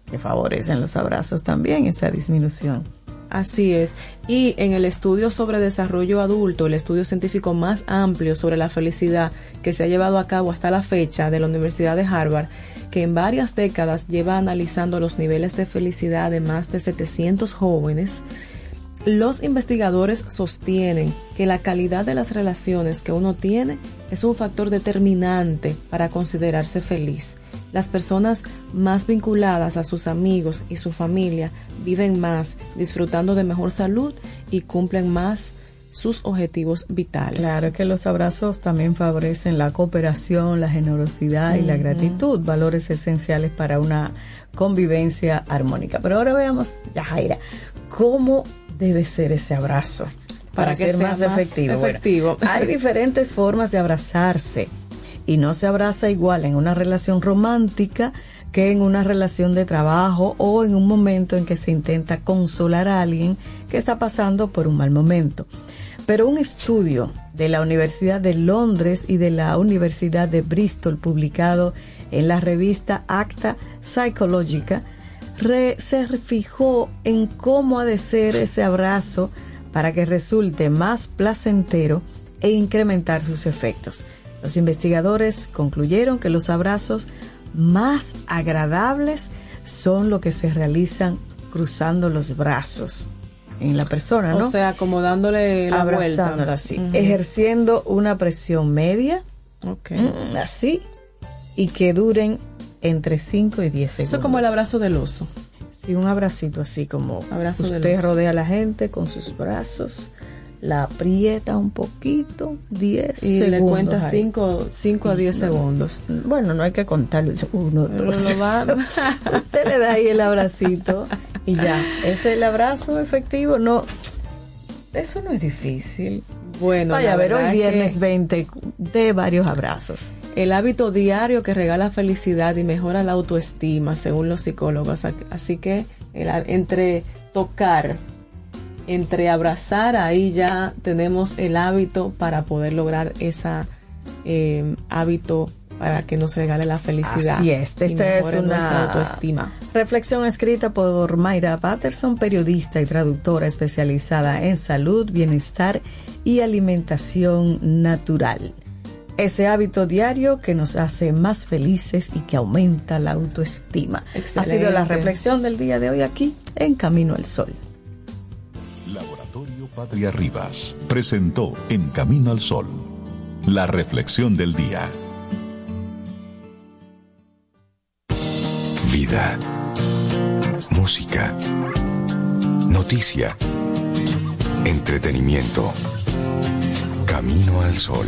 que favorecen los abrazos también, esa disminución. Así es. Y en el estudio sobre desarrollo adulto, el estudio científico más amplio sobre la felicidad que se ha llevado a cabo hasta la fecha de la Universidad de Harvard, que en varias décadas lleva analizando los niveles de felicidad de más de setecientos jóvenes, los investigadores sostienen que la calidad de las relaciones que uno tiene es un factor determinante para considerarse feliz. Las personas más vinculadas a sus amigos y su familia viven más, disfrutando de mejor salud y cumplen más sus objetivos vitales. Claro que los abrazos también favorecen la cooperación, la generosidad y uh-huh. la gratitud, valores esenciales para una convivencia armónica. Pero ahora veamos, Yahaira, cómo debe ser ese abrazo para, para que ser sea más efectivo. Más efectivo. Bueno, hay diferentes formas de abrazarse y no se abraza igual en una relación romántica que en una relación de trabajo o en un momento en que se intenta consolar a alguien que está pasando por un mal momento. Pero un estudio de la Universidad de Londres y de la Universidad de Bristol, publicado en la revista Acta Psicológica, Re, se fijó en cómo ha de ser ese abrazo para que resulte más placentero e incrementar sus efectos. Los investigadores concluyeron que los abrazos más agradables son los que se realizan cruzando los brazos en la persona, ¿no? O sea, como dándole la vuelta. Abrazándolo así, uh-huh. ejerciendo una presión media, okay. así, y que duren entre cinco y diez segundos. Eso es como el abrazo del oso. Sí, un abracito así como abrazo usted del oso. Rodea a la gente con sus brazos, la aprieta un poquito, diez y segundos. Y le cuenta cinco a diez segundos. Bueno, no hay que contarlo uno, dos. Usted le da ahí el abracito y ya. Ese es el abrazo efectivo. No, eso no es difícil. Bueno, vaya a ver, hoy viernes veinte de varios abrazos. El hábito diario que regala felicidad y mejora la autoestima, según los psicólogos. Así que el, entre tocar, entre abrazar, ahí ya tenemos el hábito para poder lograr ese eh, hábito para que nos regale la felicidad. Así es, esta es una autoestima. Reflexión escrita por Mayra Patterson, periodista y traductora especializada en salud, bienestar y alimentación natural. Ese hábito diario que nos hace más felices y que aumenta la autoestima. Excelente. Ha sido la reflexión del día de hoy aquí en Camino al Sol. Laboratorio Patria Rivas presentó en Camino al Sol la reflexión del día. Vida, música, noticia, entretenimiento. Camino al Sol.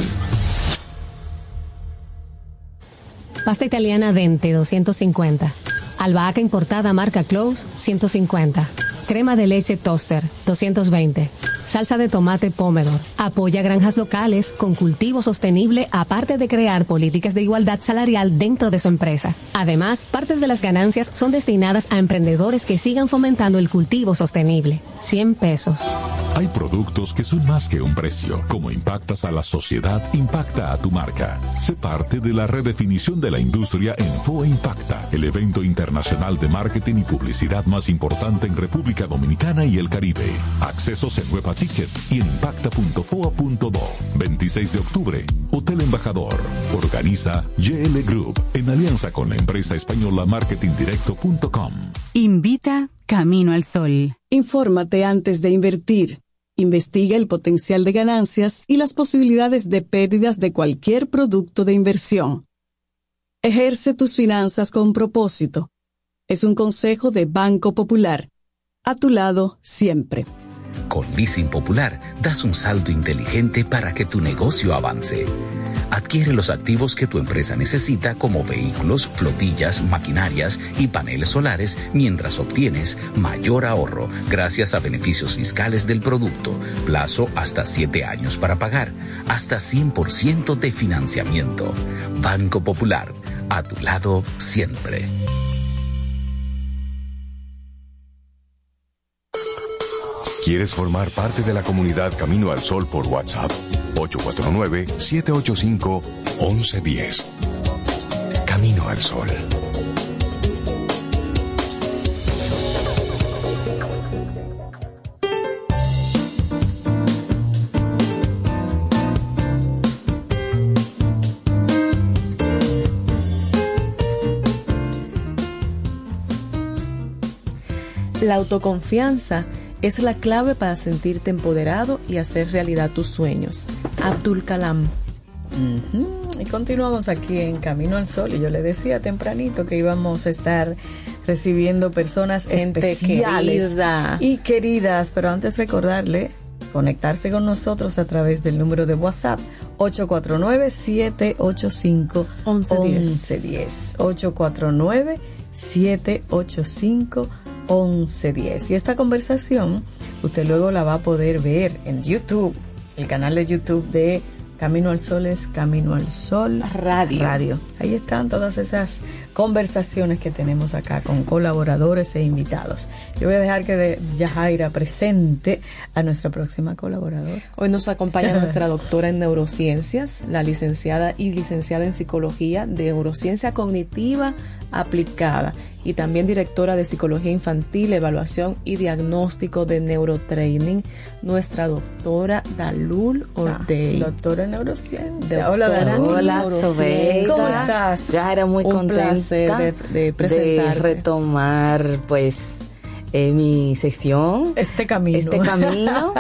Pasta italiana Dente doscientos cincuenta, albahaca importada marca Close ciento cincuenta, crema de leche Toaster doscientos veinte, salsa de tomate Pomodoro. Apoya granjas locales con cultivo sostenible, aparte de crear políticas de igualdad salarial dentro de su empresa. Además, parte de las ganancias son destinadas a emprendedores que sigan fomentando el cultivo sostenible. cien pesos. Hay productos que son más que un precio. Como impactas a la sociedad, impacta a tu marca. Sé parte de la redefinición de la industria en F O E Impacta, el evento internacional de marketing y publicidad más importante en República Dominicana y el Caribe. Accesos en web tickets y en impacta punto foa punto do. veintiséis de octubre, Hotel Embajador. Organiza Y L Group en alianza con la empresa española marketing directo punto com. Invita Camino al Sol. Infórmate antes de invertir. Investiga el potencial de ganancias y las posibilidades de pérdidas de cualquier producto de inversión. Ejerce tus finanzas con propósito. Es un consejo de Banco Popular. A tu lado siempre. Con Leasing Popular, das un salto inteligente para que tu negocio avance. Adquiere los activos que tu empresa necesita, como vehículos, flotillas, maquinarias y paneles solares, mientras obtienes mayor ahorro gracias a beneficios fiscales del producto, plazo hasta siete años para pagar, hasta cien por ciento de financiamiento. Banco Popular, a tu lado siempre. ¿Quieres formar parte de la comunidad Camino al Sol por WhatsApp? ocho cuatro nueve, siete ocho cinco, uno uno uno cero. Camino al Sol. La autoconfianza es la clave para sentirte empoderado y hacer realidad tus sueños. Abdul Kalam. Uh-huh. Y continuamos aquí en Camino al Sol. Y yo le decía tempranito que íbamos a estar recibiendo personas Gente especiales querida. y queridas. Pero antes recordarle conectarse con nosotros a través del número de WhatsApp ocho cuatro nueve, siete ocho cinco, uno uno uno cero. ocho cuatro nueve, siete ocho cinco, uno uno uno cero. once diez. Y esta conversación usted luego la va a poder ver en YouTube. El canal de YouTube de Camino al Sol es Camino al Sol Radio. Radio. Ahí están todas esas conversaciones que tenemos acá con colaboradores e invitados. Yo voy a dejar que de Yahaira presente a nuestra próxima colaboradora. Hoy nos acompaña nuestra doctora en neurociencias, la licenciada y licenciada en psicología de neurociencia cognitiva aplicada y también directora de Psicología Infantil, Evaluación y Diagnóstico de Neurotraining, nuestra doctora Dalul Ordey. Ah, doctora en Neurociencia. Hola, Dalul. Hola, Sobeida. ¿Cómo estás? Ya era muy Un contenta de, de, de retomar, pues, eh, mi sección. Este camino. Este camino.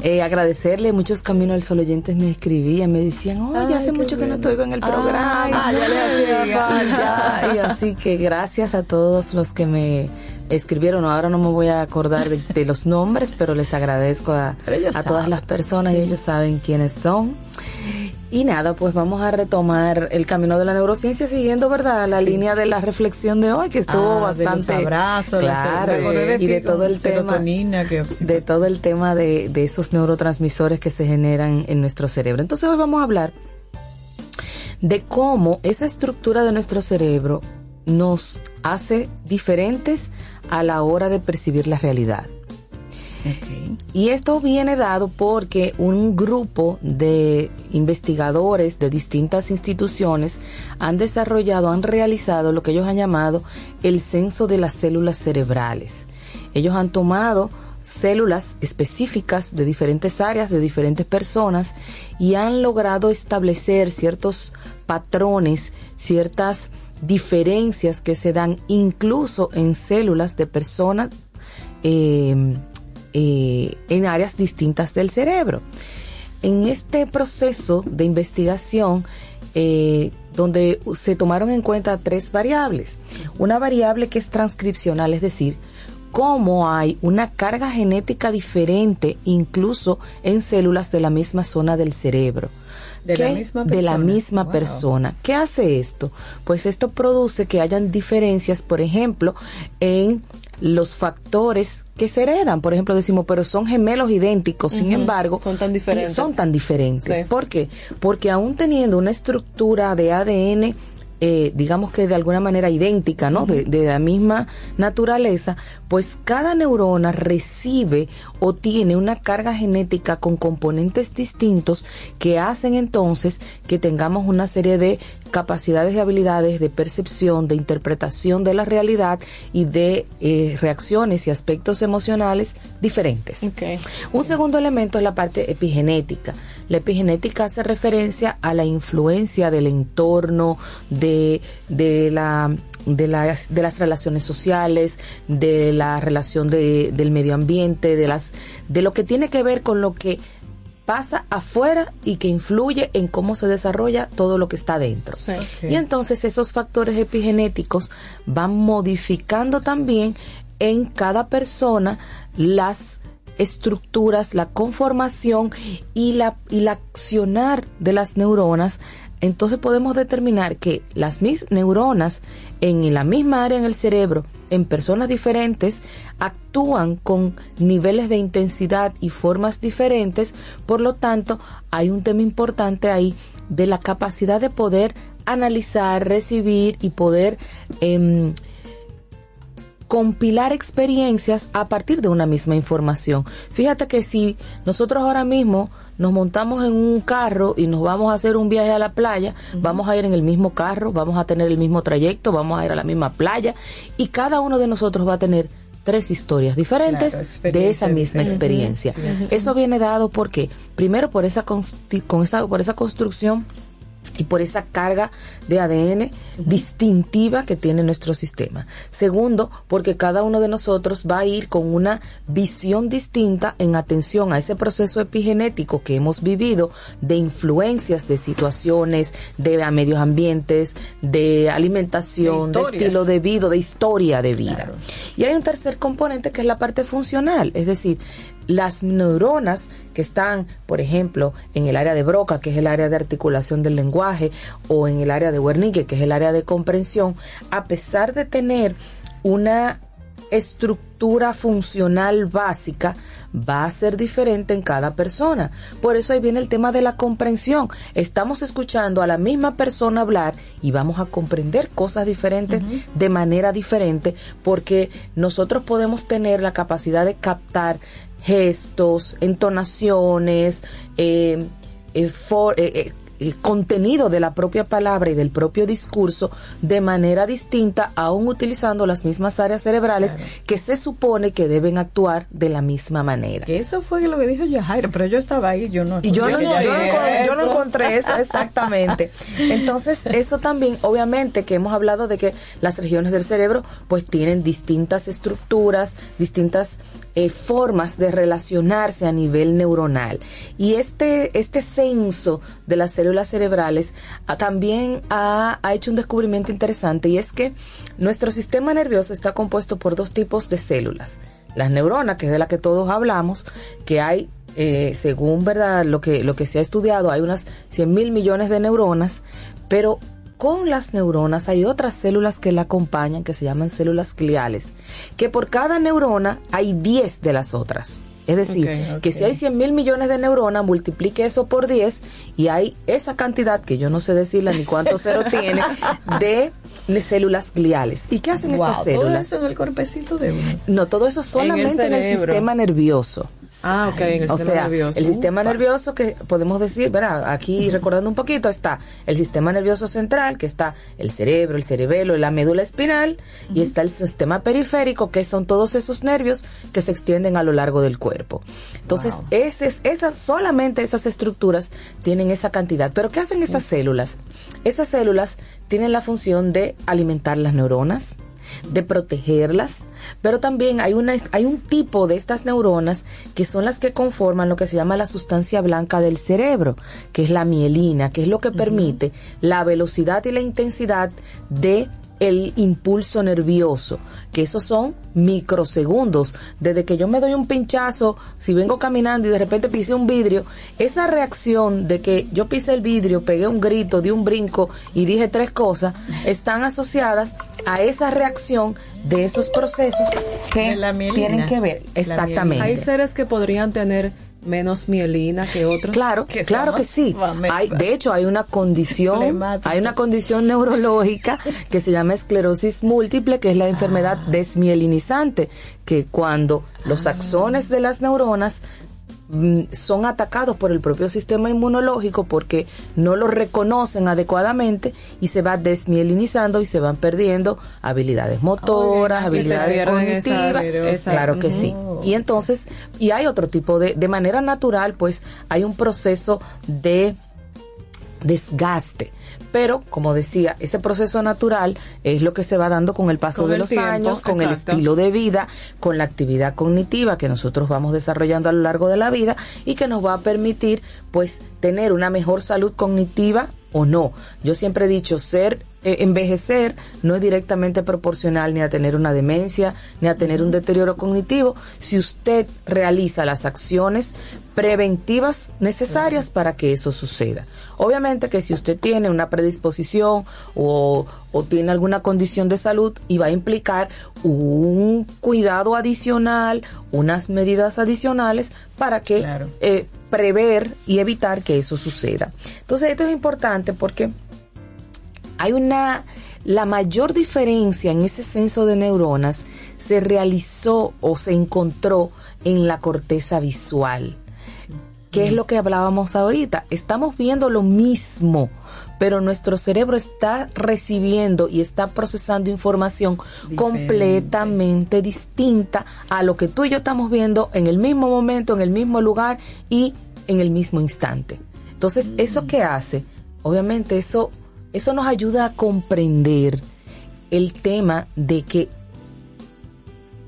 Eh, agradecerle, muchos Camino al Sol oyentes me escribían, me decían, oye, hace mucho bien. que no te oigo en el programa. Ay, ay, ya le hacía falta. Y así que gracias a todos los que me escribieron. Ahora no me voy a acordar de, de los nombres, pero les agradezco a, a todas las personas, sí. Y ellos saben quiénes son. Y nada, pues vamos a retomar el camino de la neurociencia siguiendo, ¿verdad?, la sí. línea de la reflexión de hoy, que estuvo ah, bastante... de los abrazos, claro, de, y de todo el tema, que, si de todo el tema de, de esos neurotransmisores que se generan en nuestro cerebro. Entonces hoy vamos a hablar de cómo esa estructura de nuestro cerebro nos hace diferentes a la hora de percibir la realidad. Okay. Y esto viene dado porque un grupo de investigadores de distintas instituciones han desarrollado, han realizado lo que ellos han llamado el censo de las células cerebrales. Ellos han tomado células específicas de diferentes áreas, de diferentes personas, y han logrado establecer ciertos patrones, ciertas diferencias que se dan incluso en células de personas eh, eh, en áreas distintas del cerebro. En este proceso de investigación, eh, donde se tomaron en cuenta tres variables, una variable que es transcripcional, es decir, cómo hay una carga genética diferente incluso en células de la misma zona del cerebro. De la misma persona. De la misma wow. persona. ¿Qué hace esto? Pues esto produce que hayan diferencias, por ejemplo, en los factores que se heredan. Por ejemplo, decimos, pero son gemelos idénticos, uh-huh. sin embargo... Son tan diferentes. Son tan diferentes. Sí. ¿Por qué? Porque aún teniendo una estructura de A D N... Eh, digamos que de alguna manera idéntica, ¿no? De, de la misma naturaleza, pues cada neurona recibe o tiene una carga genética con componentes distintos que hacen entonces que tengamos una serie de capacidades y habilidades de percepción, de interpretación de la realidad y de eh, reacciones y aspectos emocionales diferentes. Okay. Un segundo elemento es la parte epigenética. La epigenética hace referencia a la influencia del entorno, de, de, la, de, la, de las relaciones sociales, de la relación de, del medio ambiente, de, las, de lo que tiene que ver con lo que pasa afuera y que influye en cómo se desarrolla todo lo que está dentro. Sí, okay. Y entonces esos factores epigenéticos van modificando también en cada persona las estructuras, la conformación y la y el accionar de las neuronas. Entonces podemos determinar que las mis neuronas en la misma área en el cerebro, en personas diferentes, actúan con niveles de intensidad y formas diferentes. Por lo tanto, hay un tema importante ahí de la capacidad de poder analizar, recibir y poder eh, compilar experiencias a partir de una misma información. Fíjate que si nosotros ahora mismo nos montamos en un carro y nos vamos a hacer un viaje a la playa, uh-huh. vamos a ir en el mismo carro, vamos a tener el mismo trayecto, vamos a ir a la misma playa, y cada uno de nosotros va a tener tres historias diferentes claro, de esa misma experiencia. Sí, sí, sí. Eso viene dado porque, primero, por esa, con esa, por esa construcción y por esa carga de A D N uh-huh. distintiva que tiene nuestro sistema. Segundo, porque cada uno de nosotros va a ir con una visión distinta en atención a ese proceso epigenético que hemos vivido de influencias, de situaciones, de a medios ambientes, de alimentación, de, de estilo de vida, de historia de vida. Claro. Y hay un tercer componente que es la parte funcional, es decir, las neuronas que están, por ejemplo, en el área de Broca, que es el área de articulación del lenguaje, o en el área de Wernicke, que es el área de comprensión, a pesar de tener una estructura funcional básica, va a ser diferente en cada persona. Por eso ahí viene el tema de la comprensión. Estamos escuchando a la misma persona hablar y vamos a comprender cosas diferentes uh-huh. de manera diferente, porque nosotros podemos tener la capacidad de captar gestos, entonaciones, eh, eh, for, eh, eh, contenido de la propia palabra y del propio discurso de manera distinta, aún utilizando las mismas áreas cerebrales claro. que se supone que deben actuar de la misma manera. Que eso fue lo que dijo Yahaira, pero yo estaba ahí, yo no. Y yo no, yo, no, yo no encontré eso exactamente. Entonces, eso también, obviamente, que hemos hablado de que las regiones del cerebro, pues, tienen distintas estructuras, distintas Eh, formas de relacionarse a nivel neuronal. Y este, este censo de las células cerebrales ah, también ha, ha hecho un descubrimiento interesante, y es que nuestro sistema nervioso está compuesto por dos tipos de células. Las neuronas, que es de la que todos hablamos, que hay eh, según verdad lo que lo que se ha estudiado, hay unas cien mil millones de neuronas, pero con las neuronas hay otras células que la acompañan que se llaman células gliales, que por cada neurona hay diez de las otras. Es decir, okay, okay. que si hay cien mil millones de neuronas, multiplique eso por diez y hay esa cantidad, que yo no sé decirla ni cuánto cero tiene, de, de célululas gliales. ¿Y qué hacen wow, estas células? ¿Todo eso en el cuerpecito de uno? No, todo eso solamente en el, en el sistema nervioso. Ah, ok, en el o sistema sea, nervioso. El sistema Upa. nervioso que podemos decir, ¿verdad? Aquí uh-huh. recordando un poquito, está el sistema nervioso central, que está el cerebro, el cerebelo, la médula espinal, uh-huh. y está el sistema periférico, que son todos esos nervios que se extienden a lo largo del cuerpo. Entonces, wow. esas, esas, solamente esas estructuras tienen esa cantidad. ¿Pero qué hacen esas células? Esas células tienen la función de alimentar las neuronas, de protegerlas, pero también hay, una, hay un tipo de estas neuronas que son las que conforman lo que se llama la sustancia blanca del cerebro, que es la mielina, que es lo que permite uh-huh. la velocidad y la intensidad de el impulso nervioso, que esos son microsegundos. Desde que yo me doy un pinchazo, si vengo caminando y de repente pisé un vidrio, esa reacción de que yo pisé el vidrio, pegué un grito, di un brinco y dije tres cosas, están asociadas a esa reacción de esos procesos que tienen que ver. Exactamente. Hay seres que podrían tener menos mielina que otros. Claro, que claro que sí. Hay, de hecho, hay una condición, hay una condición neurológica que se llama esclerosis múltiple, que es la enfermedad ah. desmielinizante, que cuando los axones de las neuronas son atacados por el propio sistema inmunológico porque no lo reconocen adecuadamente y se va desmielinizando y se van perdiendo habilidades motoras, oh, bien, habilidades cognitivas, esa, esa, claro que sí. Y entonces, y hay otro tipo de, de manera natural, pues hay un proceso de desgaste. Pero, como decía, ese proceso natural es lo que se va dando con el paso con de el los tiempo, años, con exacto. el estilo de vida, con la actividad cognitiva que nosotros vamos desarrollando a lo largo de la vida y que nos va a permitir, pues, tener una mejor salud cognitiva o no. Yo siempre he dicho, ser eh, envejecer no es directamente proporcional ni a tener una demencia, ni a tener un deterioro cognitivo, si usted realiza las acciones preventivas necesarias para que eso suceda. Obviamente que si usted tiene una predisposición o, o tiene alguna condición de salud y va a implicar un cuidado adicional, unas medidas adicionales para que claro. eh, prever y evitar que eso suceda. Entonces esto es importante porque hay una... La mayor diferencia en ese censo de neuronas se realizó o se encontró en la corteza visual. ¿Qué es lo que hablábamos ahorita? Estamos viendo lo mismo, pero nuestro cerebro está recibiendo y está procesando información diferente. Completamente distinta a lo que tú y yo estamos viendo en el mismo momento, en el mismo lugar y en el mismo instante. Entonces, mm. ¿eso qué hace? Obviamente, eso, eso nos ayuda a comprender el tema de que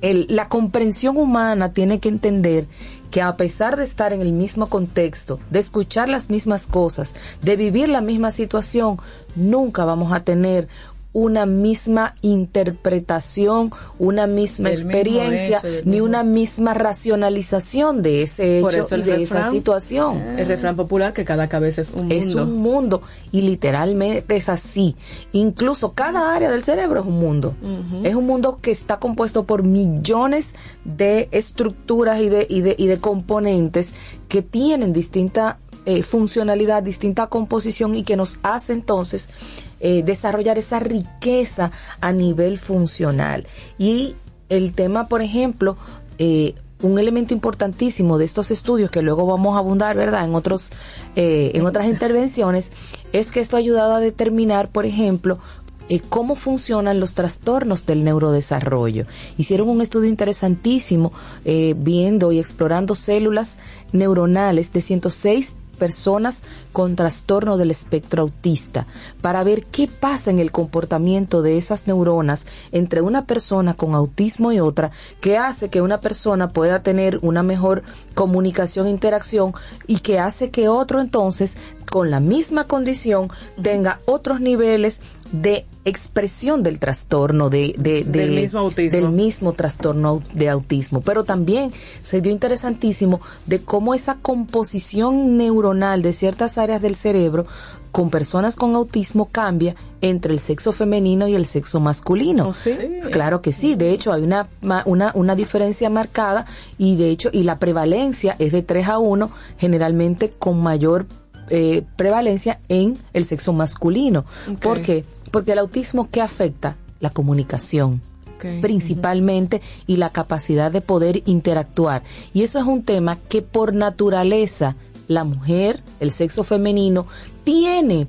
el, la comprensión humana tiene que entender que a pesar de estar en el mismo contexto, de escuchar las mismas cosas, de vivir la misma situación, nunca vamos a tener una misma interpretación, una misma experiencia, hecho, ni mismo. Una misma racionalización de ese hecho. Por eso y de refrán, esa situación. El refrán popular que cada cabeza es un es mundo. Es un mundo y literalmente es así. Incluso cada área del cerebro es un mundo. Uh-huh. Es un mundo que está compuesto por millones de estructuras y de, y de, y de componentes que tienen distinta eh, funcionalidad, distinta composición y que nos hace entonces... Eh, desarrollar esa riqueza a nivel funcional. Y el tema, por ejemplo, eh, un elemento importantísimo de estos estudios que luego vamos a abundar, ¿verdad?, en otros eh, en otras intervenciones, es que esto ha ayudado a determinar, por ejemplo, eh, cómo funcionan los trastornos del neurodesarrollo. Hicieron un estudio interesantísimo eh, viendo y explorando células neuronales de ciento seis personas con trastorno del espectro autista para ver qué pasa en el comportamiento de esas neuronas entre una persona con autismo y otra, que hace que una persona pueda tener una mejor comunicación e interacción y que hace que otro entonces con la misma condición tenga otros niveles de expresión del trastorno, de, de, de, del, mismo autismo. del mismo trastorno de autismo. Pero también se dio interesantísimo de cómo esa composición neuronal de ciertas áreas del cerebro con personas con autismo cambia entre el sexo femenino y el sexo masculino. Oh, ¿sí? Claro que sí, de hecho hay una, una, una diferencia marcada y de hecho y la prevalencia es de tres a uno, generalmente con mayor eh, prevalencia en el sexo masculino. Okay. ¿Por qué? Porque el autismo, ¿qué afecta? La comunicación. Okay. Principalmente, uh-huh. y la capacidad de poder interactuar. Y eso es un tema que por naturaleza la mujer, el sexo femenino, tiene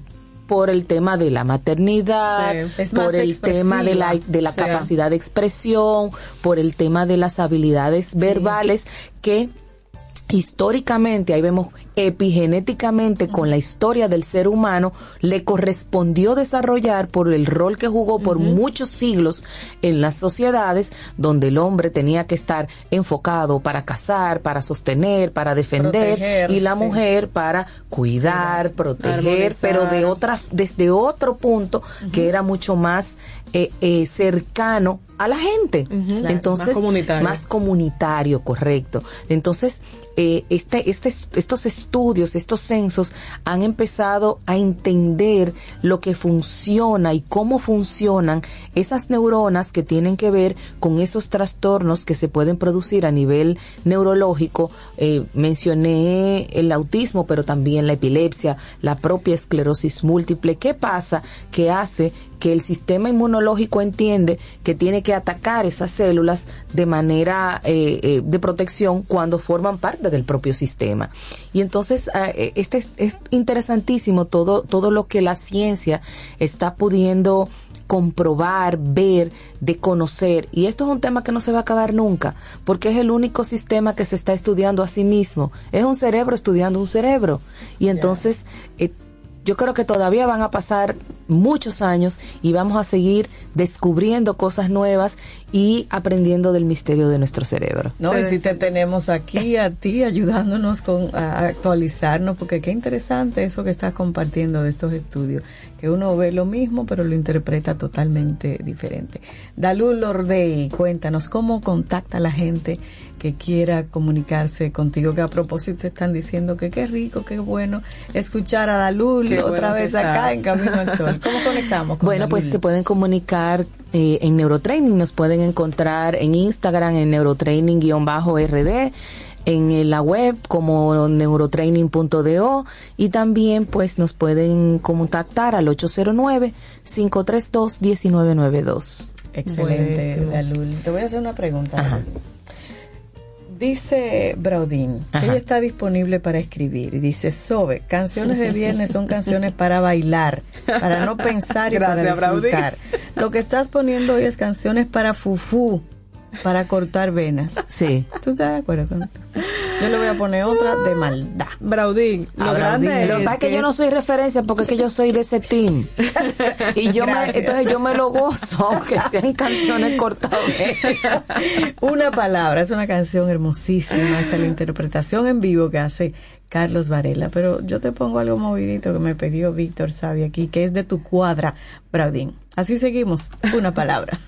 por el tema de la maternidad, sí, por el tema de la, de la sí. capacidad de expresión, por el tema de las habilidades sí. verbales que históricamente, ahí vemos epigenéticamente con la historia del ser humano, le correspondió desarrollar por el rol que jugó por uh-huh. muchos siglos en las sociedades donde el hombre tenía que estar enfocado para cazar, para sostener, para defender, proteger, y la sí. mujer para cuidar, proteger, armonizar. Pero de otra, desde otro punto uh-huh. que era mucho más eh, eh, cercano a la gente. Uh-huh. Entonces, más comunitario. Más comunitario, correcto. Entonces, eh, este, este, estos estudios, estos censos han empezado a entender lo que funciona y cómo funcionan esas neuronas que tienen que ver con esos trastornos que se pueden producir a nivel neurológico. Eh, mencioné el autismo, pero también la epilepsia, la propia esclerosis múltiple. ¿Qué pasa? ¿Qué hace? Que el sistema inmunológico entiende que tiene que atacar esas células de manera eh, eh, de protección cuando forman parte del propio sistema. Y entonces eh, este es, es interesantísimo todo, todo lo que la ciencia está pudiendo comprobar, ver, de conocer. Y esto es un tema que no se va a acabar nunca, porque es el único sistema que se está estudiando a sí mismo. Es un cerebro estudiando un cerebro. Y entonces... Yeah. Eh, Yo creo que todavía van a pasar muchos años y vamos a seguir descubriendo cosas nuevas y aprendiendo del misterio de nuestro cerebro. No, y si te tenemos aquí a ti ayudándonos con, a actualizarnos, porque qué interesante eso que estás compartiendo de estos estudios, que uno ve lo mismo pero lo interpreta totalmente diferente. Dalú Lordey, cuéntanos cómo contacta a la gente que quiera comunicarse contigo, que a propósito están diciendo que qué rico, qué bueno escuchar a Dalul qué otra bueno vez acá en Camino al Sol. ¿Cómo conectamos con Bueno, Dalul? Pues se pueden comunicar eh, en Neurotraining, nos pueden encontrar en Instagram en neurotraining guión R D, en la web como neurotraining punto do y también pues nos pueden contactar al ocho cero nueve, cinco tres dos, uno nueve nueve dos. Excelente, bueno. Dalul. Te voy a hacer una pregunta. Ajá. Dice Braudín que Ajá. ella está disponible para escribir. Y dice, Sobe, canciones de viernes son canciones para bailar, para no pensar y Gracias, para disfrutar. Braudín. Lo que estás poniendo hoy es canciones para fufú, para cortar venas. Sí. ¿Tú estás de acuerdo con esto? Yo le voy a poner otra de maldad. Braudín, lo ah, grande Braudín, es lo que pasa es que yo no soy referencia porque es que yo soy de ese team. Y yo me, entonces yo me lo gozo, aunque sean canciones cortadas. Una palabra, es una canción hermosísima, hasta la interpretación en vivo que hace Carlos Varela, pero yo te pongo algo movidito que me pidió Víctor Sabi aquí, que es de tu cuadra, Braudín. Así seguimos, una palabra.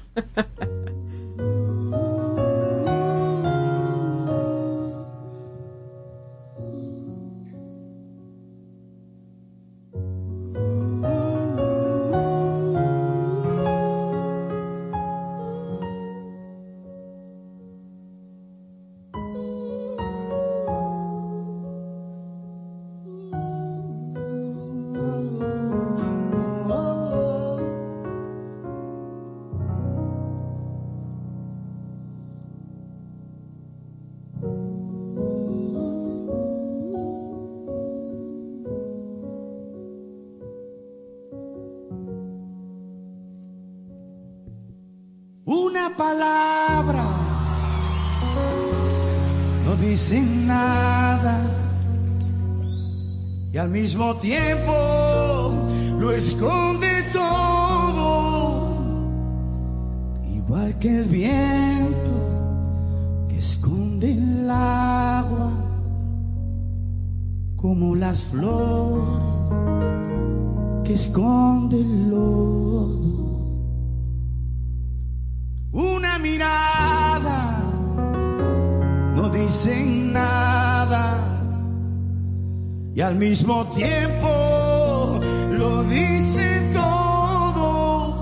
Palabra no dicen nada y al mismo tiempo lo esconde todo, igual que el viento que esconde el agua, como las flores que esconde el lodo. Una mirada, no dicen nada, y al mismo tiempo lo dice todo,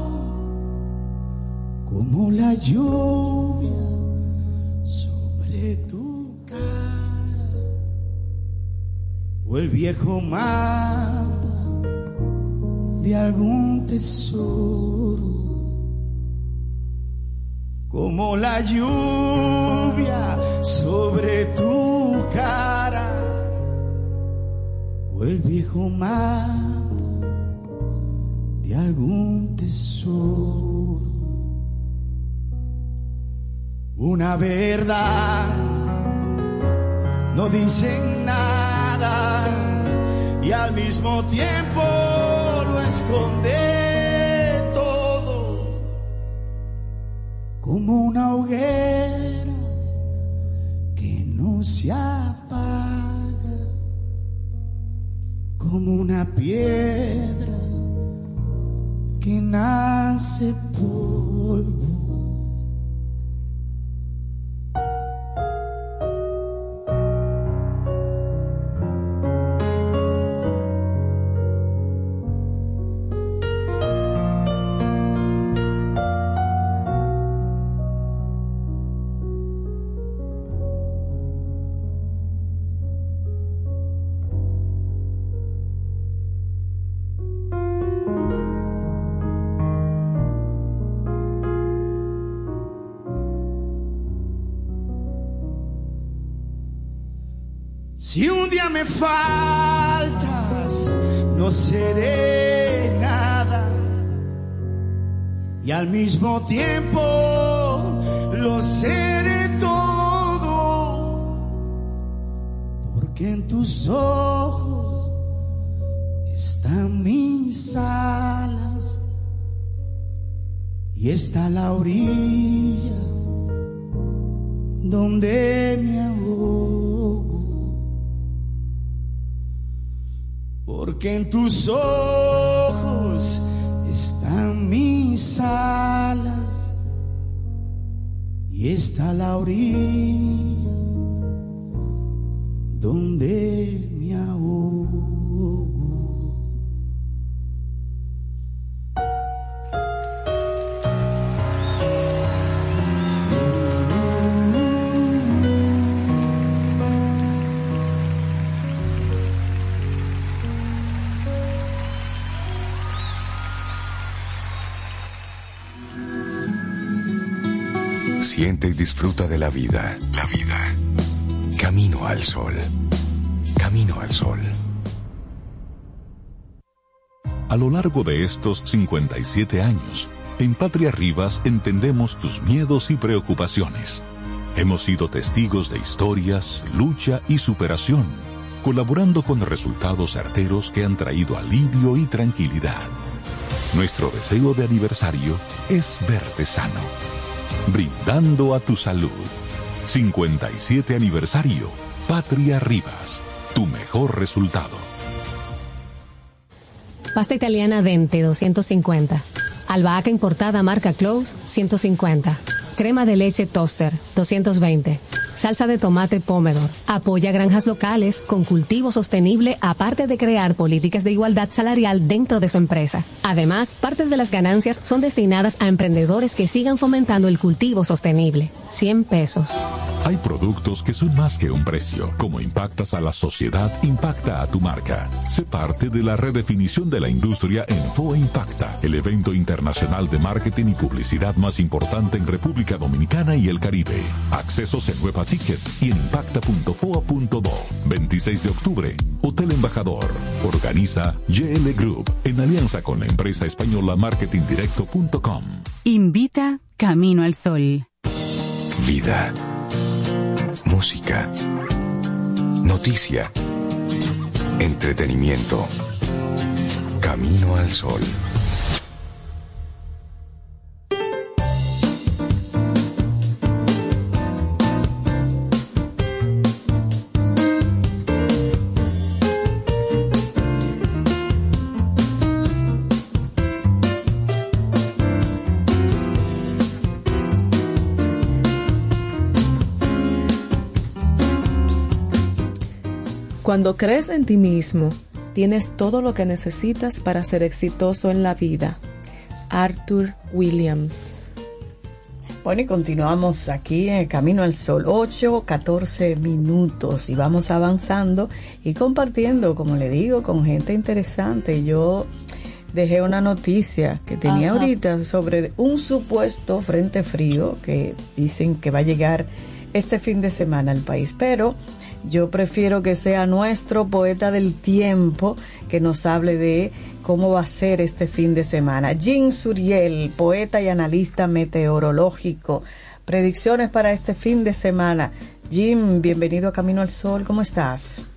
como la lluvia sobre tu cara, o el viejo mapa de algún tesoro. Como la lluvia sobre tu cara, o el viejo mapa de algún tesoro. Una verdad, no dicen nada, y al mismo tiempo lo esconden. Como una hoguera que no se apaga, como una piedra que nace polvo. Si un día me faltas, no seré nada, y al mismo tiempo lo seré todo, porque en tus ojos están mis alas, y está la orilla donde me ahogo. Porque en tus ojos están mis alas, y está la orilla donde me ahogo. Siente y disfruta de la vida. La vida. Camino al sol. Camino al sol. A lo largo de estos cincuenta y siete años, en Patria Rivas entendemos tus miedos y preocupaciones. Hemos sido testigos de historias, lucha y superación, colaborando con resultados certeros que han traído alivio y tranquilidad. Nuestro deseo de aniversario es verte sano. Brindando a tu salud. cincuenta y siete aniversario. Patria Rivas. Tu mejor resultado. Pasta italiana Dente doscientos cincuenta. Albahaca importada marca Close ciento cincuenta. Crema de leche Toaster doscientos veinte. Salsa de tomate Pomodoro. Apoya granjas locales con cultivo sostenible, aparte de crear políticas de igualdad salarial dentro de su empresa. Además, parte de las ganancias son destinadas a emprendedores que sigan fomentando el cultivo sostenible. cien pesos. Hay productos que son más que un precio. Como impactas a la sociedad, impacta a tu marca. Sé parte de la redefinición de la industria en F O E Impacta, el evento internacional de marketing y publicidad más importante en República Dominicana y el Caribe. Accesos en web a tickets y en impacta punto foa punto do. veintiséis de octubre, Hotel Embajador. Organiza Y L Group en alianza con la empresa española marketing directo punto com. Invita Camino al Sol. Vida. Música, noticia, entretenimiento, Camino al Sol. Cuando crees en ti mismo, tienes todo lo que necesitas para ser exitoso en la vida. Arthur Williams. Bueno, y continuamos aquí en el Camino al Sol, ocho, catorce minutos, y vamos avanzando y compartiendo, como le digo, con gente interesante. Yo dejé una noticia que tenía, ajá, ahorita sobre un supuesto frente frío que dicen que va a llegar este fin de semana al país, pero yo prefiero que sea nuestro poeta del tiempo que nos hable de cómo va a ser este fin de semana. Jean Suriel, poeta y analista meteorológico. Predicciones para este fin de semana. Jean, bienvenido a Camino al Sol. ¿Cómo estás?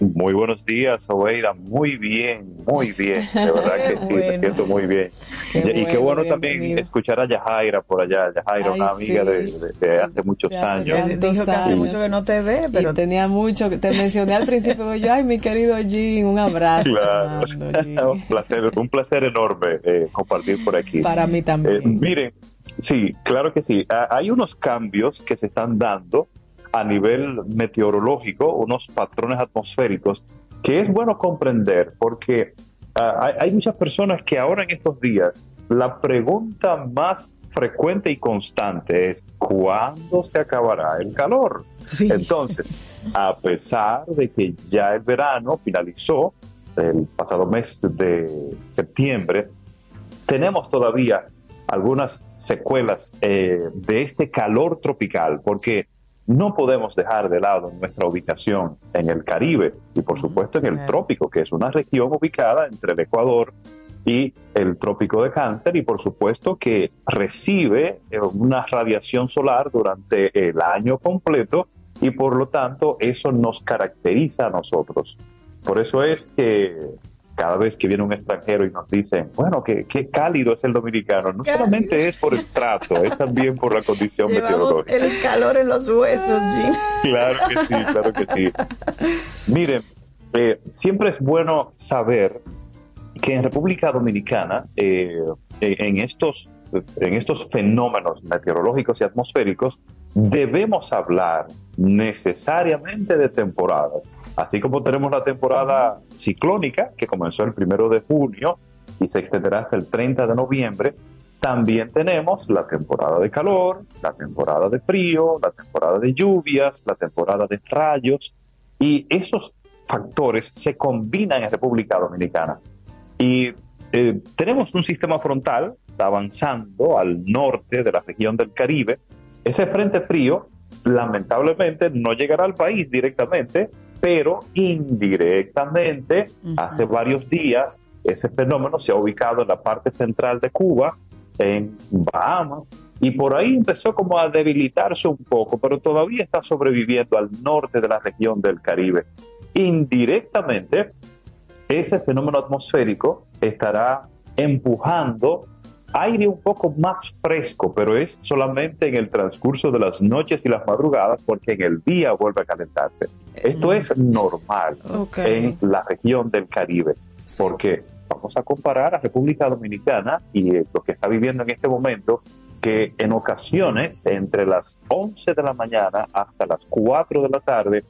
Muy buenos días, Sobeida. Muy bien, muy bien. De verdad que sí, bueno, me siento muy bien. Qué y, bueno, y qué bueno también bienvenido. Escuchar a Yahaira por allá. Yahaira, Ay, una amiga sí. de, de, de hace muchos hace años. Dijo años. que hace mucho que no te ve, pero y tenía mucho. Te mencioné al principio. Yo, Ay, mi querido Jim, un abrazo. Claro. Mando, un placer, un placer enorme eh, compartir por aquí. Para mí también. Eh, miren, sí, claro que sí. Ah, hay unos cambios que se están dando a nivel meteorológico, unos patrones atmosféricos, que es bueno comprender, porque uh, hay, hay muchas personas que ahora en estos días, la pregunta más frecuente y constante es, ¿cuándo se acabará el calor? Sí. Entonces, a pesar de que ya el verano finalizó, el pasado mes de septiembre, tenemos todavía algunas secuelas eh, de este calor tropical, porque no podemos dejar de lado nuestra ubicación en el Caribe y, por supuesto, en el trópico, que es una región ubicada entre el Ecuador y el trópico de Cáncer y, por supuesto, que recibe una radiación solar durante el año completo y, por lo tanto, eso nos caracteriza a nosotros. Por eso es que cada vez que viene un extranjero y nos dicen, bueno, qué, qué cálido es el dominicano. No cálido. Solamente es por el trato, es también por la condición Llevamos meteorológica. El calor en los huesos, Jim. Claro que sí, claro que sí. Miren, eh, siempre es bueno saber que en República Dominicana, eh, en estos, en estos fenómenos meteorológicos y atmosféricos, debemos hablar necesariamente de temporadas. Así como tenemos la temporada ciclónica, que comenzó el primero de junio y se extenderá hasta el treinta de noviembre, también tenemos la temporada de calor, la temporada de frío, la temporada de lluvias, la temporada de rayos, y esos factores se combinan en República Dominicana. Y eh, tenemos un sistema frontal avanzando al norte de la región del Caribe. Ese frente frío, lamentablemente, no llegará al país directamente, pero indirectamente, uh-huh. hace varios días, ese fenómeno se ha ubicado en la parte central de Cuba, en Bahamas, y por ahí empezó como a debilitarse un poco, pero todavía está sobreviviendo al norte de la región del Caribe. Indirectamente, ese fenómeno atmosférico estará empujando aire un poco más fresco, pero es solamente en el transcurso de las noches y las madrugadas, porque en el día vuelve a calentarse. Esto es normal, okay. en la región del Caribe, sí. porque vamos a comparar a República Dominicana y lo que está viviendo en este momento, que en ocasiones entre las once de la mañana hasta las cuatro de la tarde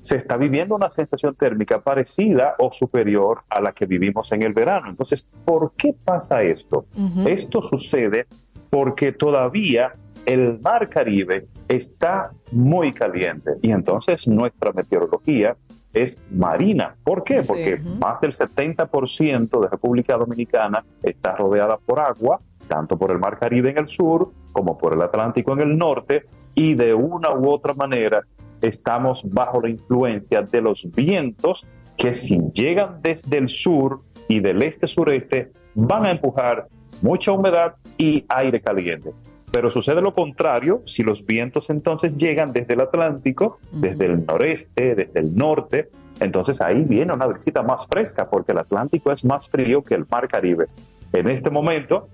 se está viviendo una sensación térmica parecida o superior a la que vivimos en el verano. Entonces, ¿por qué pasa esto? Uh-huh. Esto sucede porque todavía el mar Caribe está muy caliente y entonces nuestra meteorología es marina. ¿Por qué? Sí, porque uh-huh. más del setenta por ciento de República Dominicana está rodeada por agua, tanto por el mar Caribe en el sur como por el Atlántico en el norte, y de una u otra manera estamos bajo la influencia de los vientos que, si llegan desde el sur y del este-sureste, van a empujar mucha humedad y aire caliente. Pero sucede lo contrario si los vientos entonces llegan desde el Atlántico, desde el noreste, desde el norte. Entonces ahí viene una brisita más fresca, porque el Atlántico es más frío que el mar Caribe. En este momento,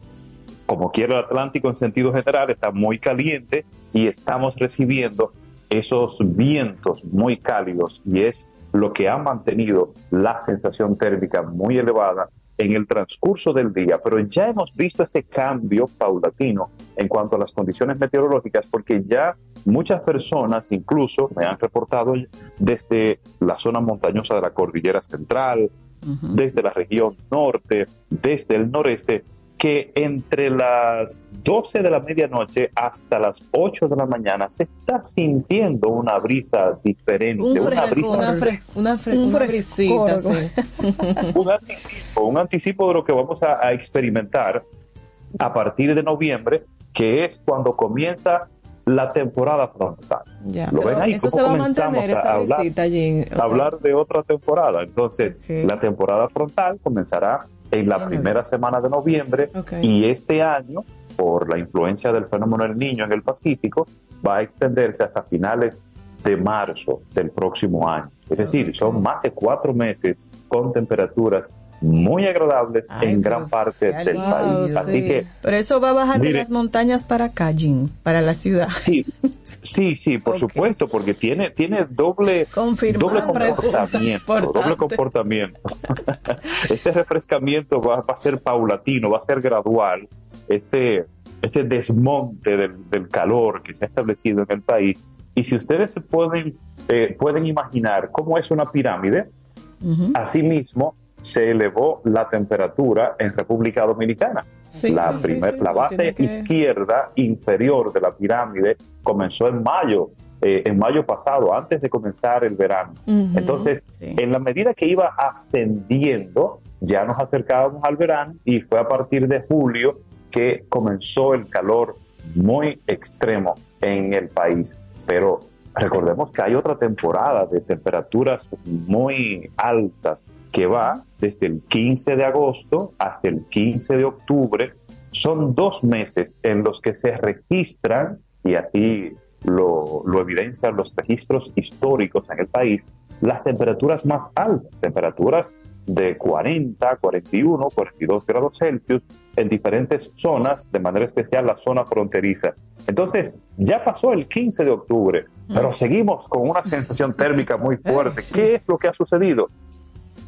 como quiera, el Atlántico en sentido general está muy caliente y estamos recibiendo esos vientos muy cálidos, y es lo que ha mantenido la sensación térmica muy elevada en el transcurso del día, pero ya hemos visto ese cambio paulatino en cuanto a las condiciones meteorológicas, porque ya muchas personas incluso me han reportado desde la zona montañosa de la cordillera central, uh-huh. desde la región norte, desde el noreste, que entre las doce de la medianoche hasta las ocho de la mañana se está sintiendo una brisa diferente. Un fresco, una brisa, una, fre- una, fre- un una frescita, sí. un, anticipo, un anticipo de lo que vamos a, a experimentar a partir de noviembre, que es cuando comienza la temporada frontal. Ya, ¿lo ven ahí? Eso se va a mantener, esa visita allí. O sea, hablar de otra temporada. Entonces, okay. la temporada frontal comenzará en la primera semana de noviembre, okay. y este año, por la influencia del fenómeno del Niño en el Pacífico, va a extenderse hasta finales de marzo del próximo año. Es decir, okay. son más de cuatro meses con temperaturas muy agradables Ay, en gran parte wow, del país. Así sí. que, pero eso va a bajar mire, de las montañas para Callín, para la ciudad. Sí, sí, sí por okay. supuesto, porque tiene tiene doble, doble comportamiento. Doble comportamiento. Este refrescamiento va, va a ser paulatino, va a ser gradual. Este, este desmonte del, del calor que se ha establecido en el país. Y si ustedes se pueden, eh, pueden imaginar cómo es una pirámide, uh-huh. asimismo, se elevó la temperatura en República Dominicana. Sí, la, sí, primer, sí, sí. la base que... izquierda inferior de la pirámide comenzó en mayo, eh, en mayo pasado, antes de comenzar el verano. Uh-huh, Entonces, sí. en la medida que iba ascendiendo, ya nos acercábamos al verano y fue a partir de julio que comenzó el calor muy extremo en el país. Pero recordemos que hay otra temporada de temperaturas muy altas, que va desde el quince de agosto hasta el quince de octubre. Son dos meses en los que se registran, y así lo, lo evidencian los registros históricos en el país, las temperaturas más altas, temperaturas de cuarenta, cuarenta y uno, cuarenta y dos grados Celsius en diferentes zonas, de manera especial la zona fronteriza. Entonces, ya pasó el quince de octubre, pero seguimos con una sensación térmica muy fuerte. ¿Qué es lo que ha sucedido?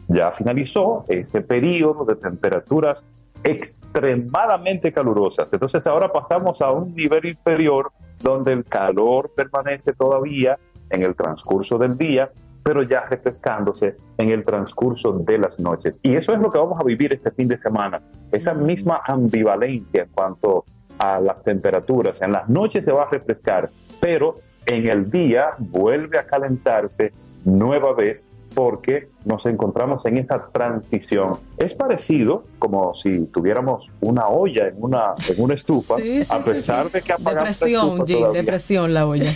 Ya finalizó ese periodo de temperaturas extremadamente calurosas. Entonces ahora pasamos a un nivel inferior donde el calor permanece todavía en el transcurso del día, pero ya refrescándose en el transcurso de las noches. Y eso es lo que vamos a vivir este fin de semana. Esa misma ambivalencia en cuanto a las temperaturas. En las noches se va a refrescar, pero en el día vuelve a calentarse nueva vez, porque nos encontramos en esa transición. Es parecido como si tuviéramos una olla en una en una estufa, sí, sí, a pesar sí, sí. de que apagamos la estufa G, todavía. Depresión la olla.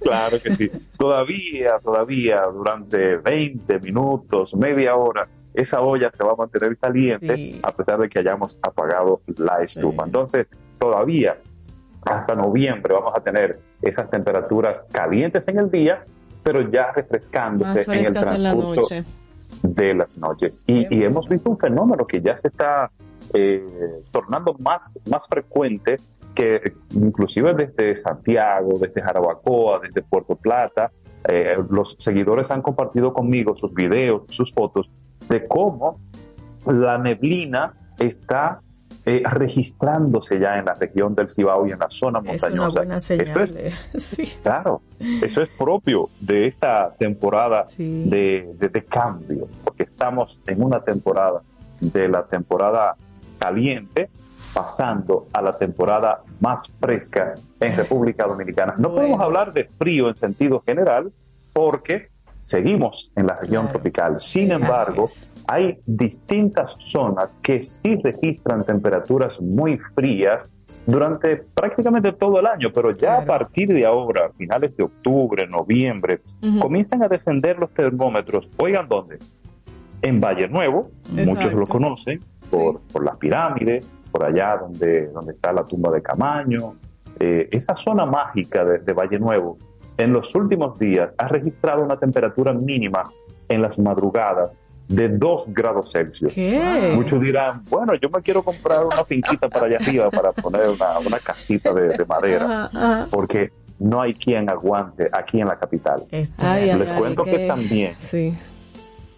Claro que sí. Todavía, todavía, durante veinte minutos, media hora, esa olla se va a mantener caliente, sí. a pesar de que hayamos apagado la estufa. Sí. Entonces, todavía, hasta noviembre, vamos a tener esas temperaturas calientes en el día, pero ya refrescándose en el transcurso en la de las noches. Y, y hemos visto un fenómeno que ya se está eh, tornando más, más frecuente, que inclusive desde Santiago, desde Jarabacoa, desde Puerto Plata, eh, los seguidores han compartido conmigo sus videos, sus fotos, de cómo la neblina está Eh, registrándose ya en la región del Cibao y en la zona montañosa. Es una buena señal. Eso es, sí. Claro, eso es propio de esta temporada sí. de, de, de cambio, porque estamos en una temporada de la temporada caliente pasando a la temporada más fresca en República Dominicana. No bueno. podemos hablar de frío en sentido general porque seguimos en la región claro. tropical. Sin sí, embargo, hay distintas zonas que sí registran temperaturas muy frías durante prácticamente todo el año, pero ya claro. a partir de ahora, finales de octubre, noviembre, uh-huh. comienzan a descender los termómetros. Oigan, ¿dónde? En Valle Nuevo, Exacto. muchos lo conocen por, sí. por las pirámides, por allá donde, donde está la tumba de Camaño, eh, esa zona mágica de, de Valle Nuevo. En los últimos días ha registrado una temperatura mínima en las madrugadas de dos grados Celsius. ¿Qué? Muchos dirán, bueno, yo me quiero comprar una finquita para allá arriba para poner una, una casita de, de madera, porque no hay quien aguante aquí en la capital. Ay, les ay, cuento ay, que, que también, sí.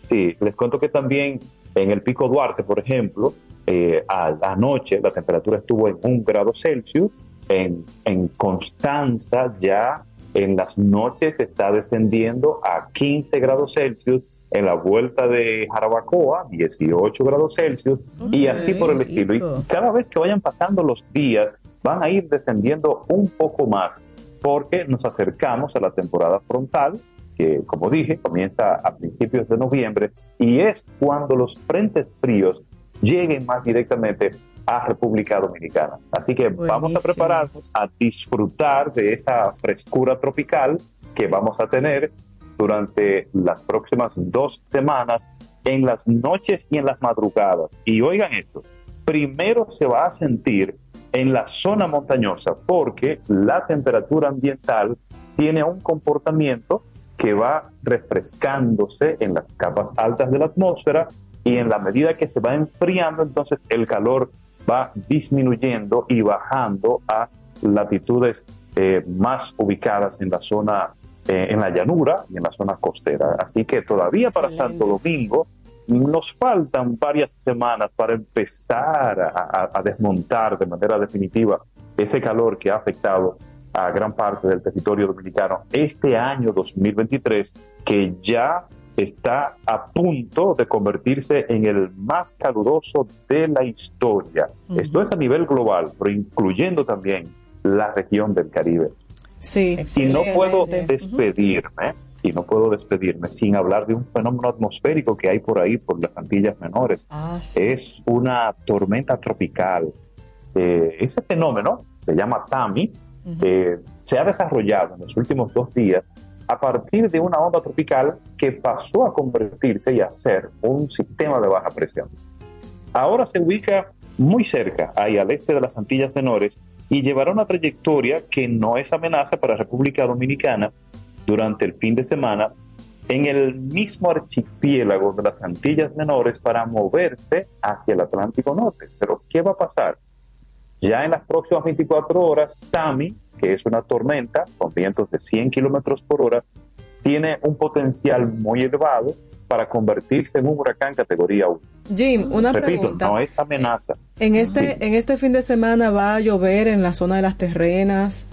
sí, les cuento que también En el Pico Duarte, por ejemplo, eh, a, anoche la temperatura estuvo en un grado Celsius. En, en Constanza ya en las noches está descendiendo a quince grados Celsius, en la vuelta de Jarabacoa, dieciocho grados Celsius, okay, y así por el estilo. Y cada vez que vayan pasando los días, van a ir descendiendo un poco más, porque nos acercamos a la temporada frontal, que, como dije, comienza a principios de noviembre, y es cuando los frentes fríos lleguen más directamente a República Dominicana. Así que buenísimo, vamos a prepararnos a disfrutar de esa frescura tropical que vamos a tener durante las próximas dos semanas, en las noches y en las madrugadas. Y oigan esto, primero se va a sentir en la zona montañosa, porque la temperatura ambiental tiene un comportamiento que va refrescándose en las capas altas de la atmósfera, y en la medida que se va enfriando, entonces el calor va disminuyendo y bajando a latitudes eh, más ubicadas en la zona, eh, en la llanura y en la zona costera. Así que todavía excelente, para Santo Domingo nos faltan varias semanas para empezar a, a, a desmontar de manera definitiva ese calor que ha afectado a gran parte del territorio dominicano este año dos mil veintitrés, que ya está a punto de convertirse en el más caluroso de la historia. Uh-huh. Esto es a nivel global, pero incluyendo también la región del Caribe. Sí, y no puedo despedirme, uh-huh. y no puedo despedirme sin hablar de un fenómeno atmosférico que hay por ahí, por las Antillas Menores. Ah, sí. Es una tormenta tropical. Eh, ese fenómeno, se llama Tommy, uh-huh. eh, se ha desarrollado en los últimos dos días a partir de una onda tropical que pasó a convertirse y a ser un sistema de baja presión. Ahora se ubica muy cerca, ahí al este de las Antillas Menores, y llevará una trayectoria que no es amenaza para República Dominicana durante el fin de semana en el mismo archipiélago de las Antillas Menores para moverse hacia el Atlántico Norte. Pero ¿qué va a pasar? Ya en las próximas veinticuatro horas, Tommy, que es una tormenta con vientos de cien kilómetros por hora, tiene un potencial muy elevado para convertirse en un huracán categoría uno. Jim, una Repito, pregunta. No es amenaza. En este, sí. en este fin de semana va a llover en la zona de las Terrenas.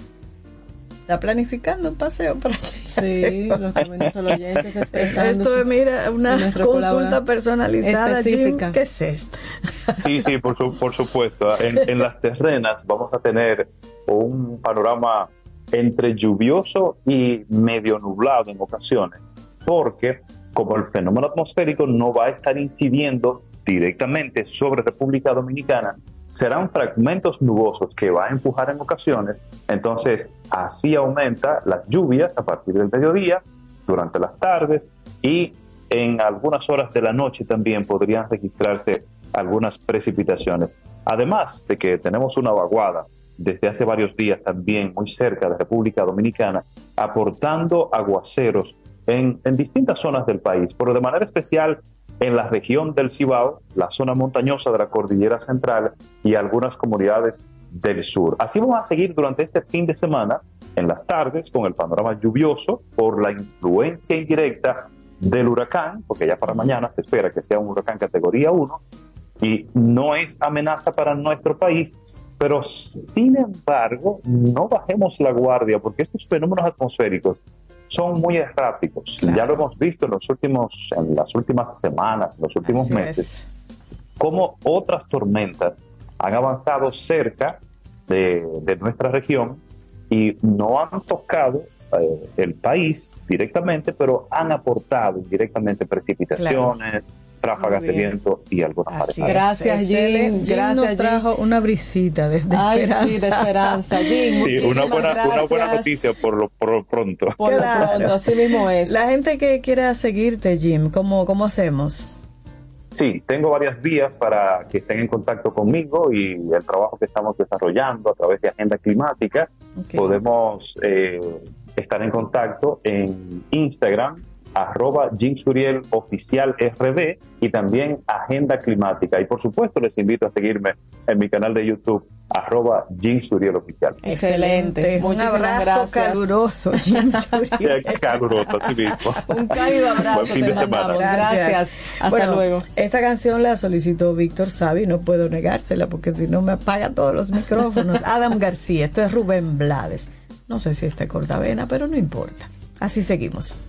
Está planificando un paseo para allá. Sí, los comentarios oyentes. Esto es, mira, una consulta personalizada, específica. Jim, ¿qué es esto? Sí, sí, por, su, por supuesto. En, en las Terrenas vamos a tener un panorama entre lluvioso y medio nublado en ocasiones, porque como el fenómeno atmosférico no va a estar incidiendo directamente sobre República Dominicana, serán fragmentos nubosos que va a empujar en ocasiones. Entonces, así aumenta las lluvias a partir del mediodía, durante las tardes, y en algunas horas de la noche también podrían registrarse algunas precipitaciones. Además de que tenemos una vaguada desde hace varios días también muy cerca de República Dominicana, aportando aguaceros en, en distintas zonas del país, pero de manera especial en la región del Cibao, la zona montañosa de la Cordillera Central y algunas comunidades del sur. Así vamos a seguir durante este fin de semana, en las tardes, con el panorama lluvioso por la influencia indirecta del huracán, porque ya para mañana se espera que sea un huracán categoría uno, y no es amenaza para nuestro país, pero sin embargo, no bajemos la guardia, porque estos fenómenos atmosféricos son muy erráticos. Claro. Ya lo hemos visto en los últimos, en las últimas semanas, en los últimos Así meses, cómo otras tormentas han avanzado cerca de, de nuestra región y no han tocado eh, el país directamente, pero han aportado indirectamente precipitaciones, claro, ráfagas de viento y algunas parecidas. Gracias, Jim. Jim gracias, nos trajo Jim. una brisita de, de Ay, esperanza. Sí, de esperanza. Jim, sí, una buena, gracias. una buena noticia por lo por pronto. Por claro. lo pronto, así mismo es. La gente que quiera seguirte, Jim, ¿cómo, cómo hacemos? Sí, tengo varias vías para que estén en contacto conmigo y el trabajo que estamos desarrollando a través de Agenda Climática. Okay. Podemos eh, estar en contacto en Instagram, arroba Jim Suriel Oficial R D, y también Agenda Climática. Y por supuesto les invito a seguirme en mi canal de YouTube arroba Jim Suriel Oficial. Excelente. Muchísimas un abrazo gracias. Caluroso, Jim Suriel. Caluroso, así mismo. Un cálido abrazo. Buen fin de semana. Gracias. gracias. Hasta bueno, luego. Esta canción la solicitó Víctor Sabi, no puedo negársela porque si no me apaga todos los micrófonos. Adam García, esto es Rubén Blades. No sé si está cortavena, pero no importa. Así seguimos.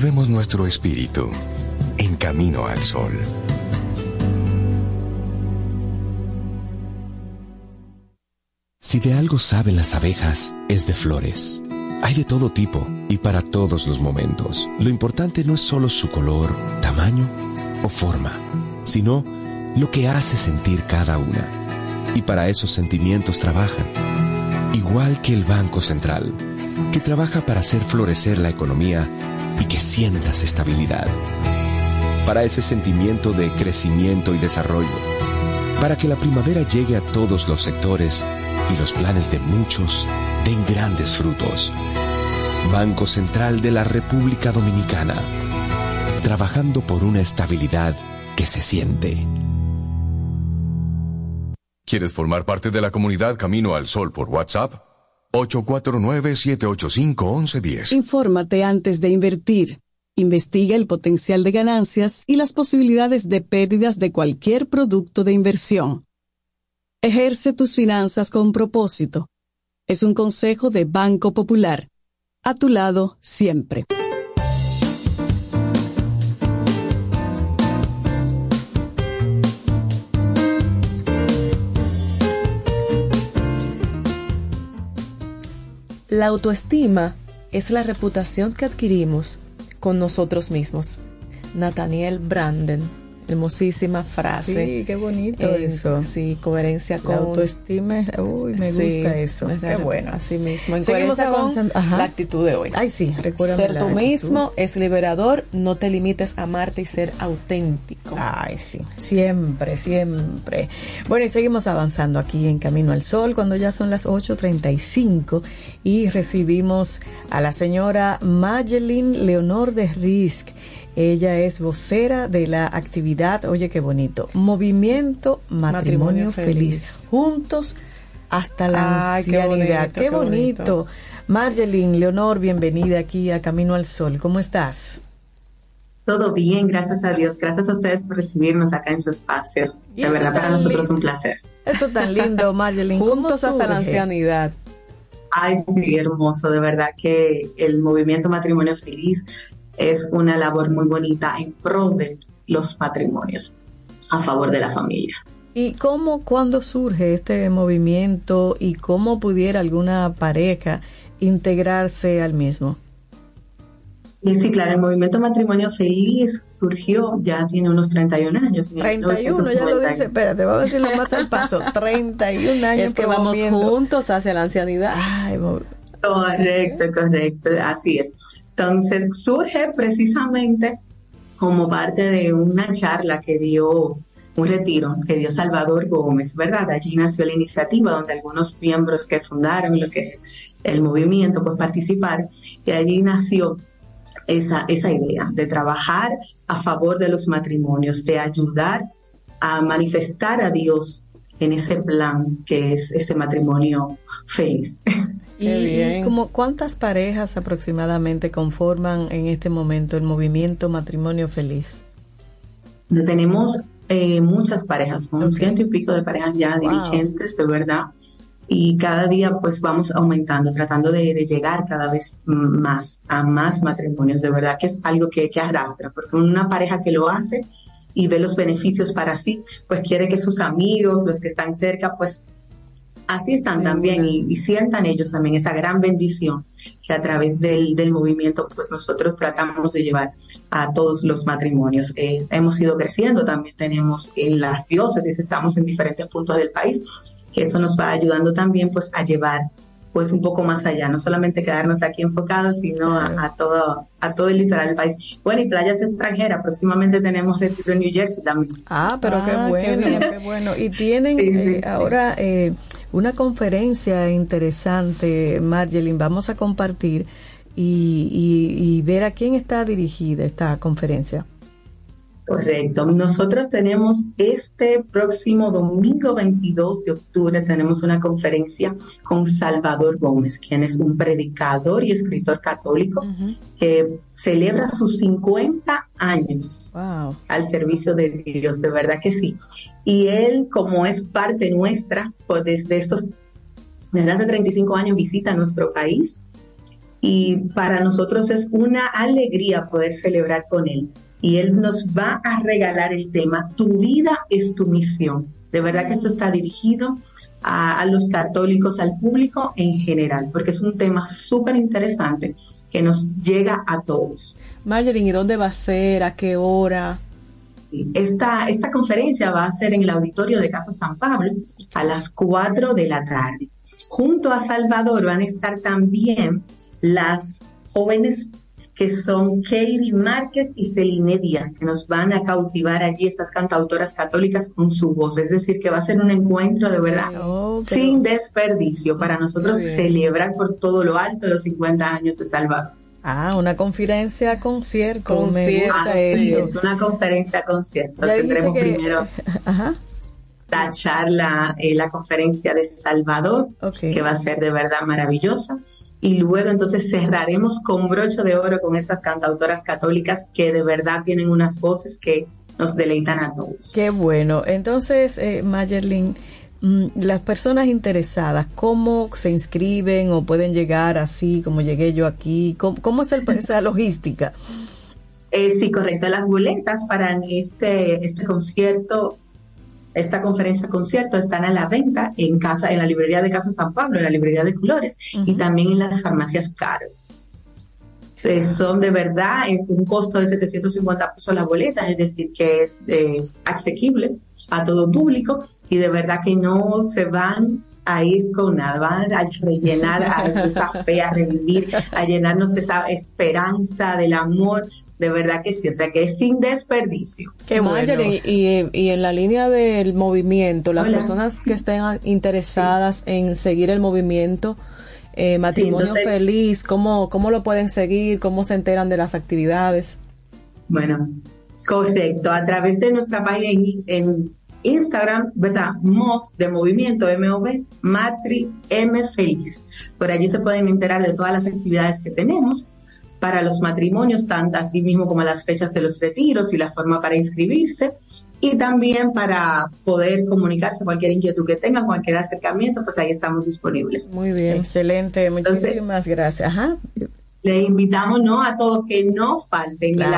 Cultivemos nuestro espíritu en Camino al Sol. Si de algo saben las abejas, es de flores. Hay de todo tipo y para todos los momentos. Lo importante no es solo su color, tamaño o forma, sino lo que hace sentir cada una. Y para esos sentimientos trabajan. Igual que el Banco Central, que trabaja para hacer florecer la economía y que sientas estabilidad. Para ese sentimiento de crecimiento y desarrollo. Para que la primavera llegue a todos los sectores y los planes de muchos den grandes frutos. Banco Central de la República Dominicana, trabajando por una estabilidad que se siente. ¿Quieres formar parte de la comunidad Camino al Sol por WhatsApp? ocho cuatro nueve, siete ocho cinco, once diez. Infórmate antes de invertir. Investiga el potencial de ganancias y las posibilidades de pérdidas de cualquier producto de inversión. Ejerce tus finanzas con propósito. Es un consejo de Banco Popular. A tu lado siempre. La autoestima es la reputación que adquirimos con nosotros mismos. Nathaniel Branden. Hermosísima frase. Sí, qué bonito eh, eso. Sí, coherencia con... La autoestima, uy, me sí, gusta eso. Qué bueno. bueno. Así mismo. En Seguimos avanzando. Con la actitud de hoy. Ay, sí, recuérdame Ser la tú actitud. mismo es liberador, no te limites a amarte y ser auténtico. Ay, sí, siempre, siempre. Bueno, y seguimos avanzando aquí en Camino al Sol, cuando ya son las ocho treinta y cinco y recibimos a la señora Mayelin Leonor de Risk. Ella es vocera de la actividad, oye qué bonito, Movimiento Matrimonio, Matrimonio Feliz. Feliz, juntos hasta la Ay, ancianidad. Qué bonito, qué bonito. bonito. Marjeline, Leonor, bienvenida aquí a Camino al Sol, ¿cómo estás? Todo bien, gracias a Dios, gracias a ustedes por recibirnos acá en su espacio, de verdad para nosotros es un placer. Eso tan lindo, Marjeline, juntos hasta la ancianidad. Ay sí, hermoso, de verdad que el Movimiento Matrimonio Feliz es una labor muy bonita en pro de los matrimonios, a favor de la familia. ¿Y cómo, cuándo surge este movimiento y cómo pudiera alguna pareja integrarse al mismo? Sí, claro, el Movimiento Matrimonio Feliz surgió, ya tiene unos treinta y un años. treinta y uno, ya lo dice, espérate, vamos a decirlo más al paso, treinta y un años. Es que vamos juntos hacia la ancianidad. Ay, correcto, correcto, así es. Entonces surge precisamente como parte de una charla que dio, un retiro que dio Salvador Gómez, ¿verdad? Allí nació la iniciativa donde algunos miembros que fundaron lo que es el movimiento, pues participaron, y allí nació esa, esa idea de trabajar a favor de los matrimonios, de ayudar a manifestar a Dios en ese plan que es ese matrimonio feliz. ¿Y como cuántas parejas aproximadamente conforman en este momento el Movimiento Matrimonio Feliz? Tenemos eh, muchas parejas, un okay. ciento y pico de parejas ya wow. dirigentes, de verdad. Y cada día pues vamos aumentando, tratando de, de llegar cada vez más a más matrimonios. De verdad que es algo que, que arrastra, porque una pareja que lo hace y ve los beneficios para sí, pues quiere que sus amigos, los que están cerca, pues así están también y, y sientan ellos también esa gran bendición que a través del, del movimiento pues nosotros tratamos de llevar a todos los matrimonios. Eh, hemos ido creciendo, también tenemos en las diócesis, estamos en diferentes puntos del país, que eso nos va ayudando también pues a llevar pues un poco más allá, no solamente quedarnos aquí enfocados, sino a, a, todo, a todo el litoral del país. Bueno, y playas extranjeras, próximamente tenemos retiro en New Jersey también. Ah, pero ah, qué bueno, qué bueno. Qué bueno. Y tienen sí, sí, eh, sí. ahora... Eh, Una conferencia interesante, Marjeline, vamos a compartir y, y, y ver a quién está dirigida esta conferencia. Correcto. Nosotros tenemos este próximo domingo veintidós de octubre, tenemos una conferencia con Salvador Gómez, quien es un predicador y escritor católico uh-huh. que celebra sus cincuenta años wow. al servicio de Dios, de verdad que sí. Y él, como es parte nuestra, pues desde estos, desde hace treinta y cinco años visita nuestro país. y para nosotros es una alegría poder celebrar con él. Y él nos va a regalar el tema Tu vida es tu misión. De verdad que esto está dirigido a, a los católicos, al público en general, porque es un tema súper interesante que nos llega a todos. Marjorie, ¿y dónde va a ser? ¿A qué hora? Esta, esta conferencia va a ser en el auditorio de Casa San Pablo a las cuatro de la tarde. Junto a Salvador van a estar también las jóvenes que son Katie Márquez y Celine Díaz, que nos van a cautivar allí, estas cantautoras católicas, con su voz. Es decir, que va a ser un encuentro de verdad, oh, sin desperdicio, para nosotros celebrar por todo lo alto los cincuenta años de Salvador. Ah, una conferencia concierto. concierto ah, sí, es una conferencia concierto. Tendremos que... primero Ajá. la charla, eh, la conferencia de Salvador, okay, que va a ser de verdad maravillosa. Y luego entonces cerraremos con broche de oro con estas cantautoras católicas que de verdad tienen unas voces que nos deleitan a todos. Qué bueno. Entonces, eh, Mayerlin, las personas interesadas, ¿cómo se inscriben o pueden llegar así como llegué yo aquí? ¿Cómo, cómo es el, esa logística? Eh, sí, correcto. Las boletas para este, este concierto, esta conferencia concierto, están a la venta en casa, en la librería de Casa San Pablo, en la librería de Colores, uh-huh, y también en las farmacias Caro. Eh, son de verdad un costo de setecientos cincuenta pesos las boletas, es decir, que es eh, asequible a todo público y de verdad que no se van a ir con nada, van a rellenar a esa fe, a revivir, a llenarnos de esa esperanza, del amor. De verdad que sí, o sea que es sin desperdicio. Qué bueno. Y, y, y en la línea del movimiento, las Hola. personas que estén interesadas sí. en seguir el movimiento eh, Matrimonio sí, entonces, Feliz, ¿cómo, ¿cómo lo pueden seguir? ¿Cómo se enteran de las actividades? Bueno, correcto. A través de nuestra página en, en Instagram, ¿verdad? M O V, de Movimiento, M O V, Matri M Feliz. Por allí se pueden enterar de todas las actividades que tenemos para los matrimonios, tanto así mismo como las fechas de los retiros y la forma para inscribirse, y también para poder comunicarse cualquier inquietud que tengan, cualquier acercamiento, pues ahí estamos disponibles. Muy bien, excelente, muchísimas Entonces, gracias. Ajá. Le invitamos no a todos que no falten. Claro.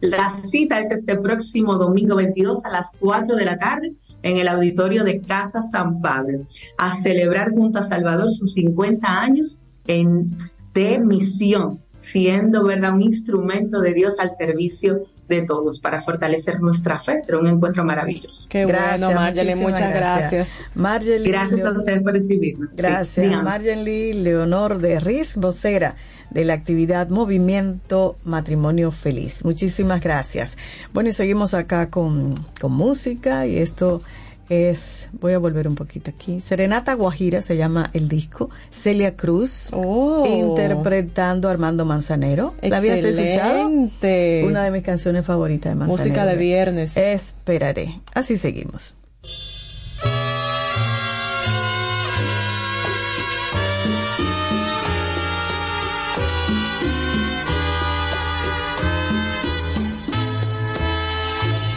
La, la cita es este próximo domingo veintidós a las cuatro de la tarde en el auditorio de Casa San Pablo, a celebrar junto a Salvador sus cincuenta años en, de misión, siendo, ¿verdad?, un instrumento de Dios al servicio de todos para fortalecer nuestra fe. Será un encuentro maravilloso. Qué gracias, bueno, Marjely, muchas gracias. Gracias, gracias a usted por recibirnos. Gracias, sí, Marjely Leonor de Riz, vocera de la actividad Movimiento Matrimonio Feliz. Muchísimas gracias. Bueno, y seguimos acá con, con música, y esto es, voy a volver un poquito aquí, Serenata Guajira se llama el disco, Celia Cruz, oh, interpretando a Armando Manzanero. Excelente. ¿La habías escuchado? Una de mis canciones favoritas de Manzanero. Música de viernes. Esperaré. Así seguimos.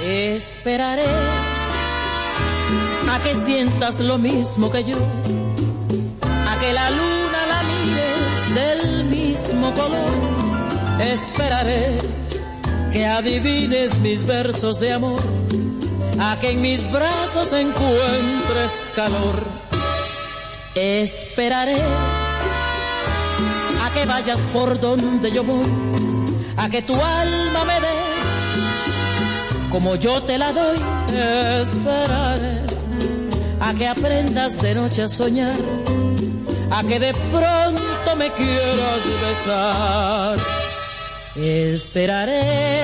Esperaré a que sientas lo mismo que yo, a que la luna la mires del mismo color. Esperaré que adivines mis versos de amor, a que en mis brazos encuentres calor. Esperaré a que vayas por donde yo voy, a que tu alma me des como yo te la doy. Esperaré a que aprendas de noche a soñar, a que de pronto me quieras besar. Esperaré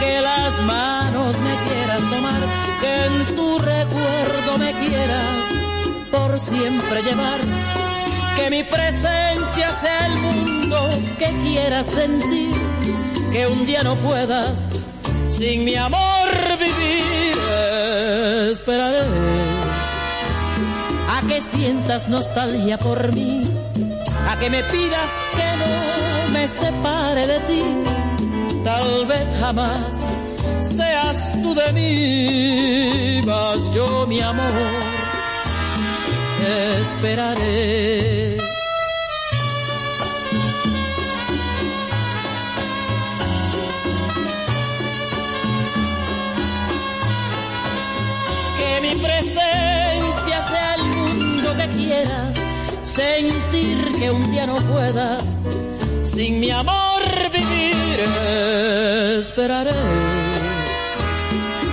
que las manos me quieras tomar, que en tu recuerdo me quieras por siempre llevar, que mi presencia sea el mundo que quieras sentir, que un día no puedas sin mi amor vivir. Esperaré a que sientas nostalgia por mí, a que me pidas que no me separe de ti. Tal vez jamás seas tú de mí, mas yo, mi amor, esperaré. presencia sea el mundo que quieras, sentir que un día no puedas, sin mi amor vivir, esperaré.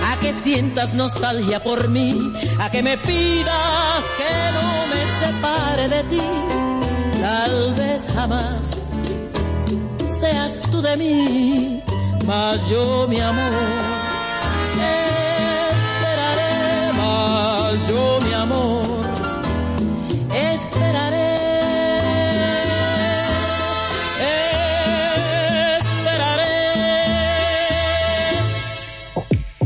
A que sientas nostalgia por mí, a que me pidas que no me separe de ti, tal vez jamás seas tú de mí, mas yo mi amor esperaré, mas yo mi amor esperaré.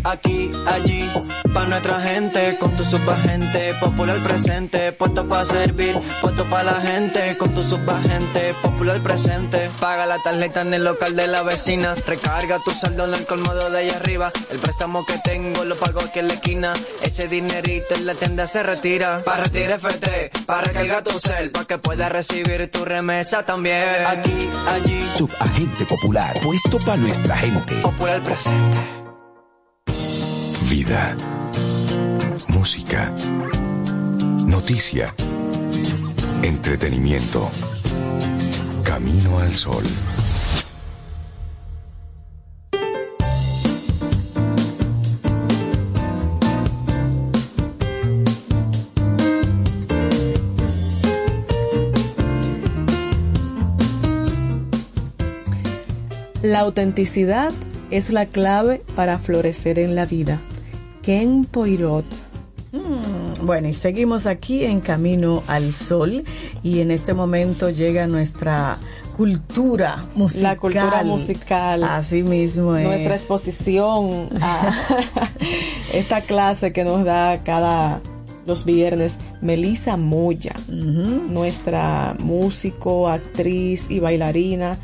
Aquí, allí, pa' nuestra gente, con tu subagente, popular presente, puesto pa' servir, puesto pa' la gente, con tu subagente, popular presente. Paga la tarjeta en el local de la vecina, recarga tu saldo en el colmado de allá arriba, el préstamo que tengo lo pago aquí en la esquina, ese dinerito en la tienda se retira. Pa' retirar F T, pa' recargar tu cel, pa' que puedas recibir tu remesa también. Aquí, allí, subagente popular, puesto pa' nuestra gente, popular presente. Vida, música, noticia, entretenimiento, Camino al Sol. La autenticidad es la clave para florecer en la vida. Ken Poirot. Mm, bueno, y seguimos aquí en Camino al Sol y en este momento llega nuestra cultura musical. La cultura musical. Así mismo es. Nuestra exposición a esta clase que nos da cada los viernes Melissa Moya, uh-huh. nuestra músico, actriz y bailarina.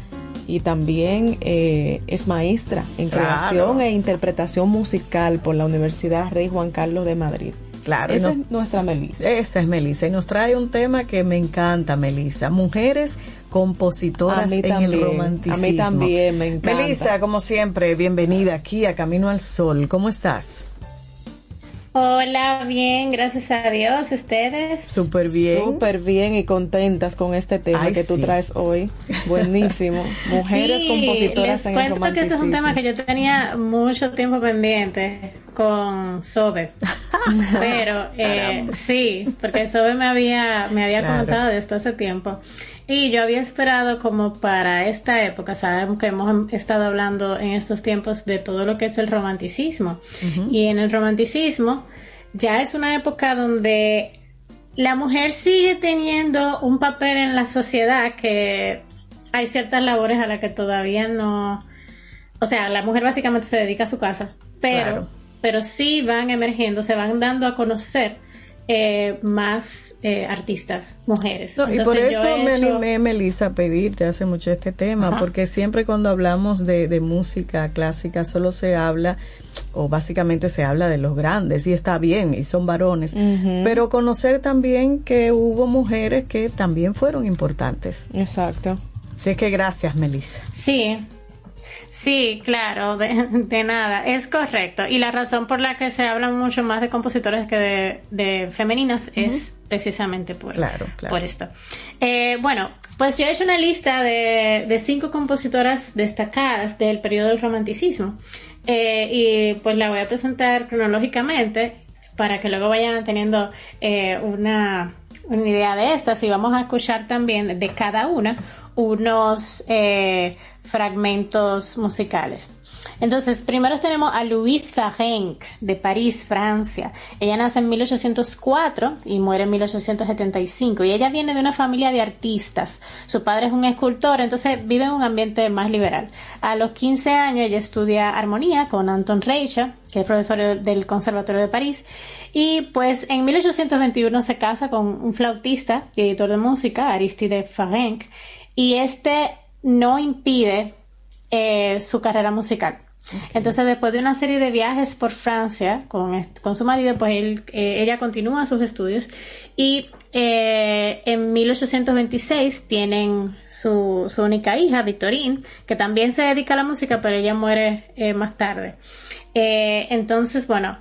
Y también eh, es maestra en creación claro. e interpretación musical por la Universidad Rey Juan Carlos de Madrid. Claro. Esa nos, es nuestra Melissa. Esa es Melissa. Y nos trae un tema que me encanta, Melissa. Mujeres compositoras en también, el romanticismo. A mí también me encanta. Melissa, como siempre, bienvenida aquí a Camino al Sol. ¿Cómo estás? Hola, bien, gracias a Dios, ¿ustedes? Súper bien. Súper bien y contentas con este tema Ay, que tú sí. traes hoy. Buenísimo. Mujeres sí, compositoras en el romanticismo. Les cuento que este es un tema que yo tenía mucho tiempo pendiente con Sobe. Pero eh, sí, porque Sobe me había, me había claro. comentado de esto hace tiempo. Y yo había esperado como para esta época, sabemos que hemos estado hablando en estos tiempos de todo lo que es el romanticismo. Uh-huh. Y en el romanticismo ya es una época donde la mujer sigue teniendo un papel en la sociedad que hay ciertas labores a las que todavía no... O sea, la mujer básicamente se dedica a su casa, pero, claro. pero sí van emergiendo, se van dando a conocer Eh, más eh, artistas, mujeres. No, y por eso he me hecho... animé, Melissa, a pedirte hace mucho este tema, Ajá. porque siempre cuando hablamos de, de música clásica solo se habla, o básicamente se habla de los grandes, y está bien, y son varones, uh-huh. pero conocer también que hubo mujeres que también fueron importantes. Exacto. Así es que gracias, Melissa. Sí, Sí, claro, de, de nada, es correcto. Y la razón por la que se habla mucho más de compositoras que de, de femeninas uh-huh. es precisamente por, claro, claro. por esto. Eh, bueno, pues yo he hecho una lista de, de cinco compositoras destacadas del periodo del romanticismo eh, y pues la voy a presentar cronológicamente para que luego vayan teniendo eh, una, una idea de estas, y vamos a escuchar también de cada una unos... Eh, fragmentos musicales. Entonces, primero tenemos a Louise Farrenc de París, Francia. Ella nace en mil ochocientos cuatro y muere en mil ochocientos setenta y cinco, y ella viene de una familia de artistas. Su padre es un escultor, entonces vive en un ambiente más liberal. A los quince años ella estudia armonía con Anton Reicha, que es profesor del Conservatorio de París, y pues en mil ochocientos veintiuno se casa con un flautista y editor de música, Aristide Farrenc, y este no impide eh, su carrera musical. Okay. Entonces, después de una serie de viajes por Francia con, con su marido, pues él, eh, ella continúa sus estudios y eh, en mil ochocientos veintiséis tienen su, su única hija, Victorine, que también se dedica a la música, pero ella muere eh, más tarde. Eh, entonces, bueno,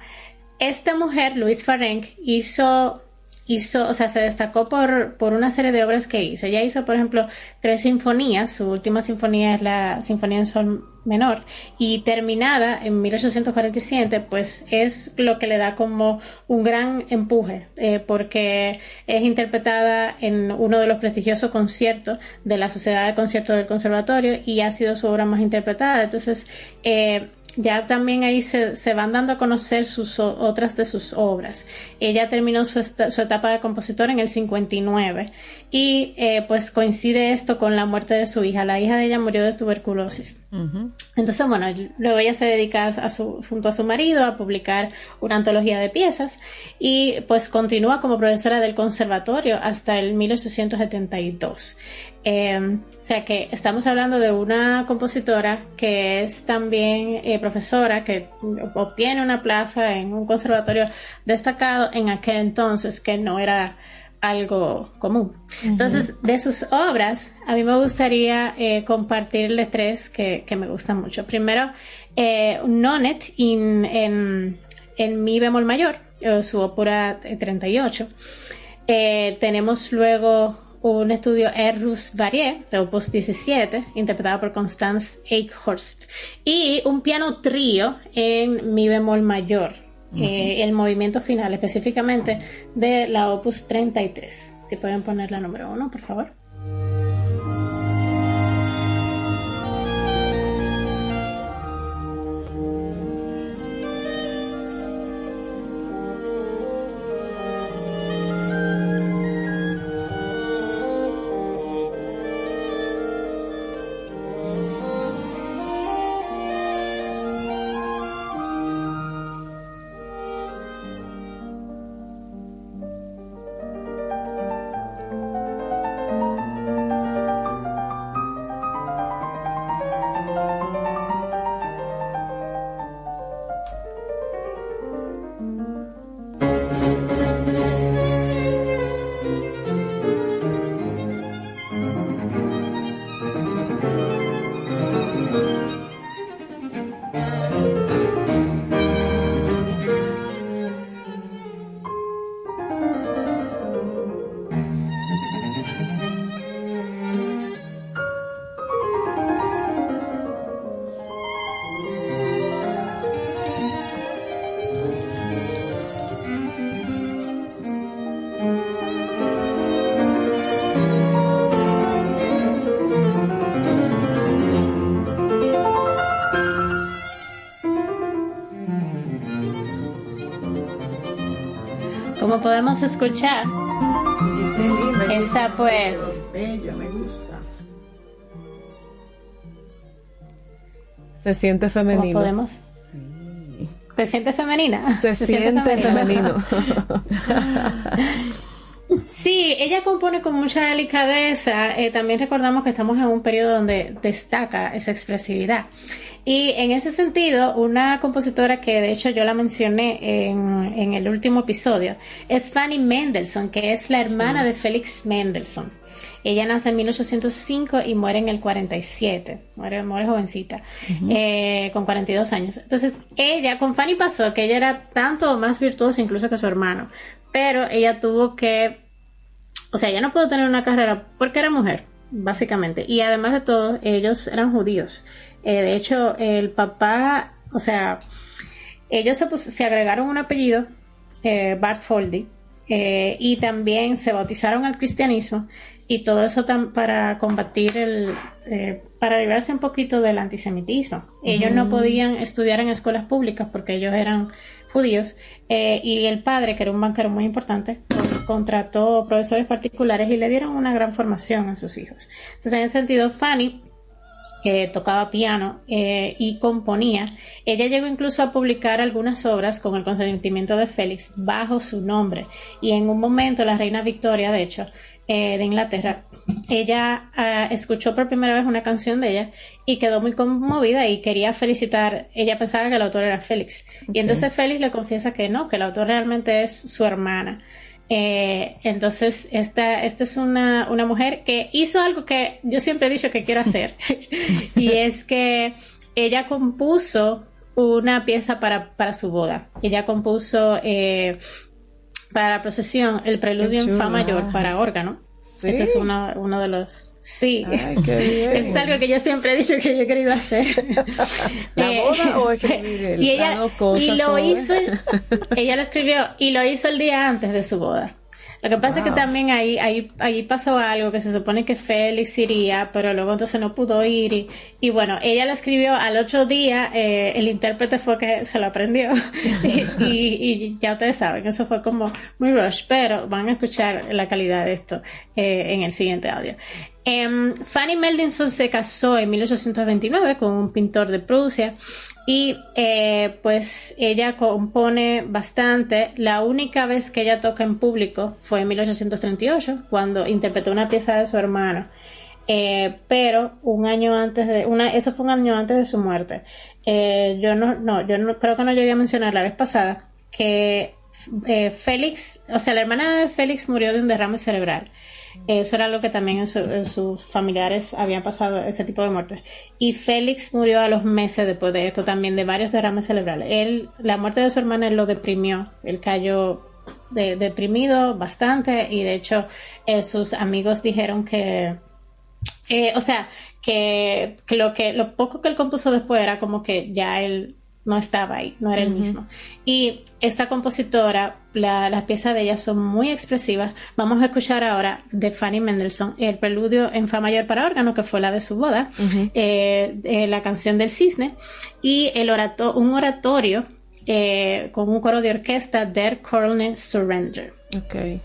Esta mujer, Louise Farrenc, hizo, hizo, o sea, se destacó por, por una serie de obras que hizo. Ella hizo, por ejemplo, tres sinfonías. Su última sinfonía es la Sinfonía en Sol Menor, y terminada en mil ochocientos cuarenta y siete, pues es lo que le da como un gran empuje, eh, porque es interpretada en uno de los prestigiosos conciertos de la Sociedad de Conciertos del Conservatorio y ha sido su obra más interpretada. Entonces, eh, ya también ahí se, se van dando a conocer sus otras de sus obras. Ella terminó su, esta, su etapa de compositora en el cincuenta y nueve y eh, pues coincide esto con la muerte de su hija. La hija de ella murió de tuberculosis. Uh-huh. Entonces, bueno, luego ella se dedica a su, junto a su marido a publicar una antología de piezas y pues continúa como profesora del conservatorio hasta el mil ochocientos setenta y dos. Eh, o sea que estamos hablando de una compositora que es también eh, profesora, que obtiene una plaza en un conservatorio destacado en aquel entonces, que no era algo común. Uh-huh. Entonces, de sus obras, a mí me gustaría eh, compartirles tres que, que me gustan mucho. Primero, eh, Nonet in, en, en Mi bemol mayor, su opura treinta y ocho. Eh, tenemos luego un estudio Errus Varié, de Opus diecisiete, interpretado por Constance Eichhorst, y un piano trío en Mi bemol mayor, uh-huh, eh, el movimiento final específicamente de la Opus treinta y tres. Si pueden poner la número uno, por favor. Como podemos escuchar, Giselle, esa pues bello, me gusta. Se siente femenino. Podemos? Sí. ¿Se siente femenina? Se, se siente, siente femenino. femenino. Sí, ella compone con mucha delicadeza. Eh, también recordamos que estamos en un periodo donde destaca esa expresividad. Y en ese sentido, una compositora que de hecho yo la mencioné en, en el último episodio es Fanny Mendelssohn, que es la hermana, sí, de Felix Mendelssohn. Ella nace en mil ochocientos cinco y muere en el cuarenta y siete, muere, muere jovencita, uh-huh, eh, con cuarenta y dos años. Entonces, ella, con Fanny pasó que ella era tanto más virtuosa incluso que su hermano, pero ella tuvo que, o sea, ella no pudo tener una carrera porque era mujer, básicamente. Y además de todo, ellos eran judíos. Eh, de hecho, el papá, o sea, ellos se, pus- se agregaron un apellido, eh, Bart Foldy, eh, y también se bautizaron al cristianismo, y todo eso tam- para combatir el, eh, para librarse un poquito del antisemitismo. Ellos, mm, no podían estudiar en escuelas públicas porque ellos eran judíos, eh, y el padre, que era un banquero muy importante, pues, contrató profesores particulares y le dieron una gran formación a sus hijos. Entonces, en ese sentido, Fanny, que tocaba piano eh, y componía. Ella llegó incluso a publicar algunas obras con el consentimiento de Félix bajo su nombre, y en un momento la reina Victoria, de hecho, eh, de Inglaterra, ella eh, escuchó por primera vez una canción de ella y quedó muy conmovida y quería felicitar. Ella pensaba que el autor era Félix, okay, y entonces Félix le confiesa que no, que el autor realmente es su hermana. Eh, entonces esta, esta es una, una mujer que hizo algo que yo siempre he dicho que quiero hacer y es que ella compuso una pieza para, para su boda. Ella compuso eh, para la procesión el preludio en fa mayor para órgano. ¿Sí? Ese es uno, uno de los... Sí, Ay, es algo que yo siempre he dicho que yo he querido hacer. ¿La eh, boda o escribir el y ella, cosas y lo hizo, ella lo escribió y lo hizo el día antes de su boda. Lo que pasa wow. es que también ahí, ahí, ahí pasó algo que se supone que Félix iría, pero luego entonces no pudo ir. Y, y bueno, ella lo escribió al otro día, eh, el intérprete fue que se lo aprendió. y, y, y ya ustedes saben, eso fue como muy rush, pero van a escuchar la calidad de esto eh, en el siguiente audio. Um, Fanny Mendelssohn se casó en mil ochocientos veintinueve con un pintor de Prusia y eh, pues ella compone bastante. La única vez que ella toca en público fue en mil ochocientos treinta y ocho, cuando interpretó una pieza de su hermano, eh, pero un año antes de una, eso fue un año antes de su muerte. Eh, yo no, no, yo no, creo que no llegué a mencionar la vez pasada que eh, Félix, o sea, la hermana de Félix murió de un derrame cerebral. Eso era lo que también en, su, en sus familiares habían pasado, ese tipo de muertes. Y Félix murió a los meses después de esto también, de varios derrames cerebrales. Él, la muerte de su hermana, él lo deprimió. Él cayó de, deprimido bastante y de hecho eh, sus amigos dijeron que, eh, o sea, que, que lo que lo poco que él compuso después era como que ya él no estaba ahí, no era el mismo. Uh-huh. Y esta compositora, la, las piezas de ella son muy expresivas. Vamos a escuchar ahora de Fanny Mendelssohn el preludio en fa mayor para órgano, que fue la de su boda, uh-huh. eh, eh, la canción del cisne y el orato- un oratorio eh, con un coro de orquesta, Der Colonel Surrender. Okay.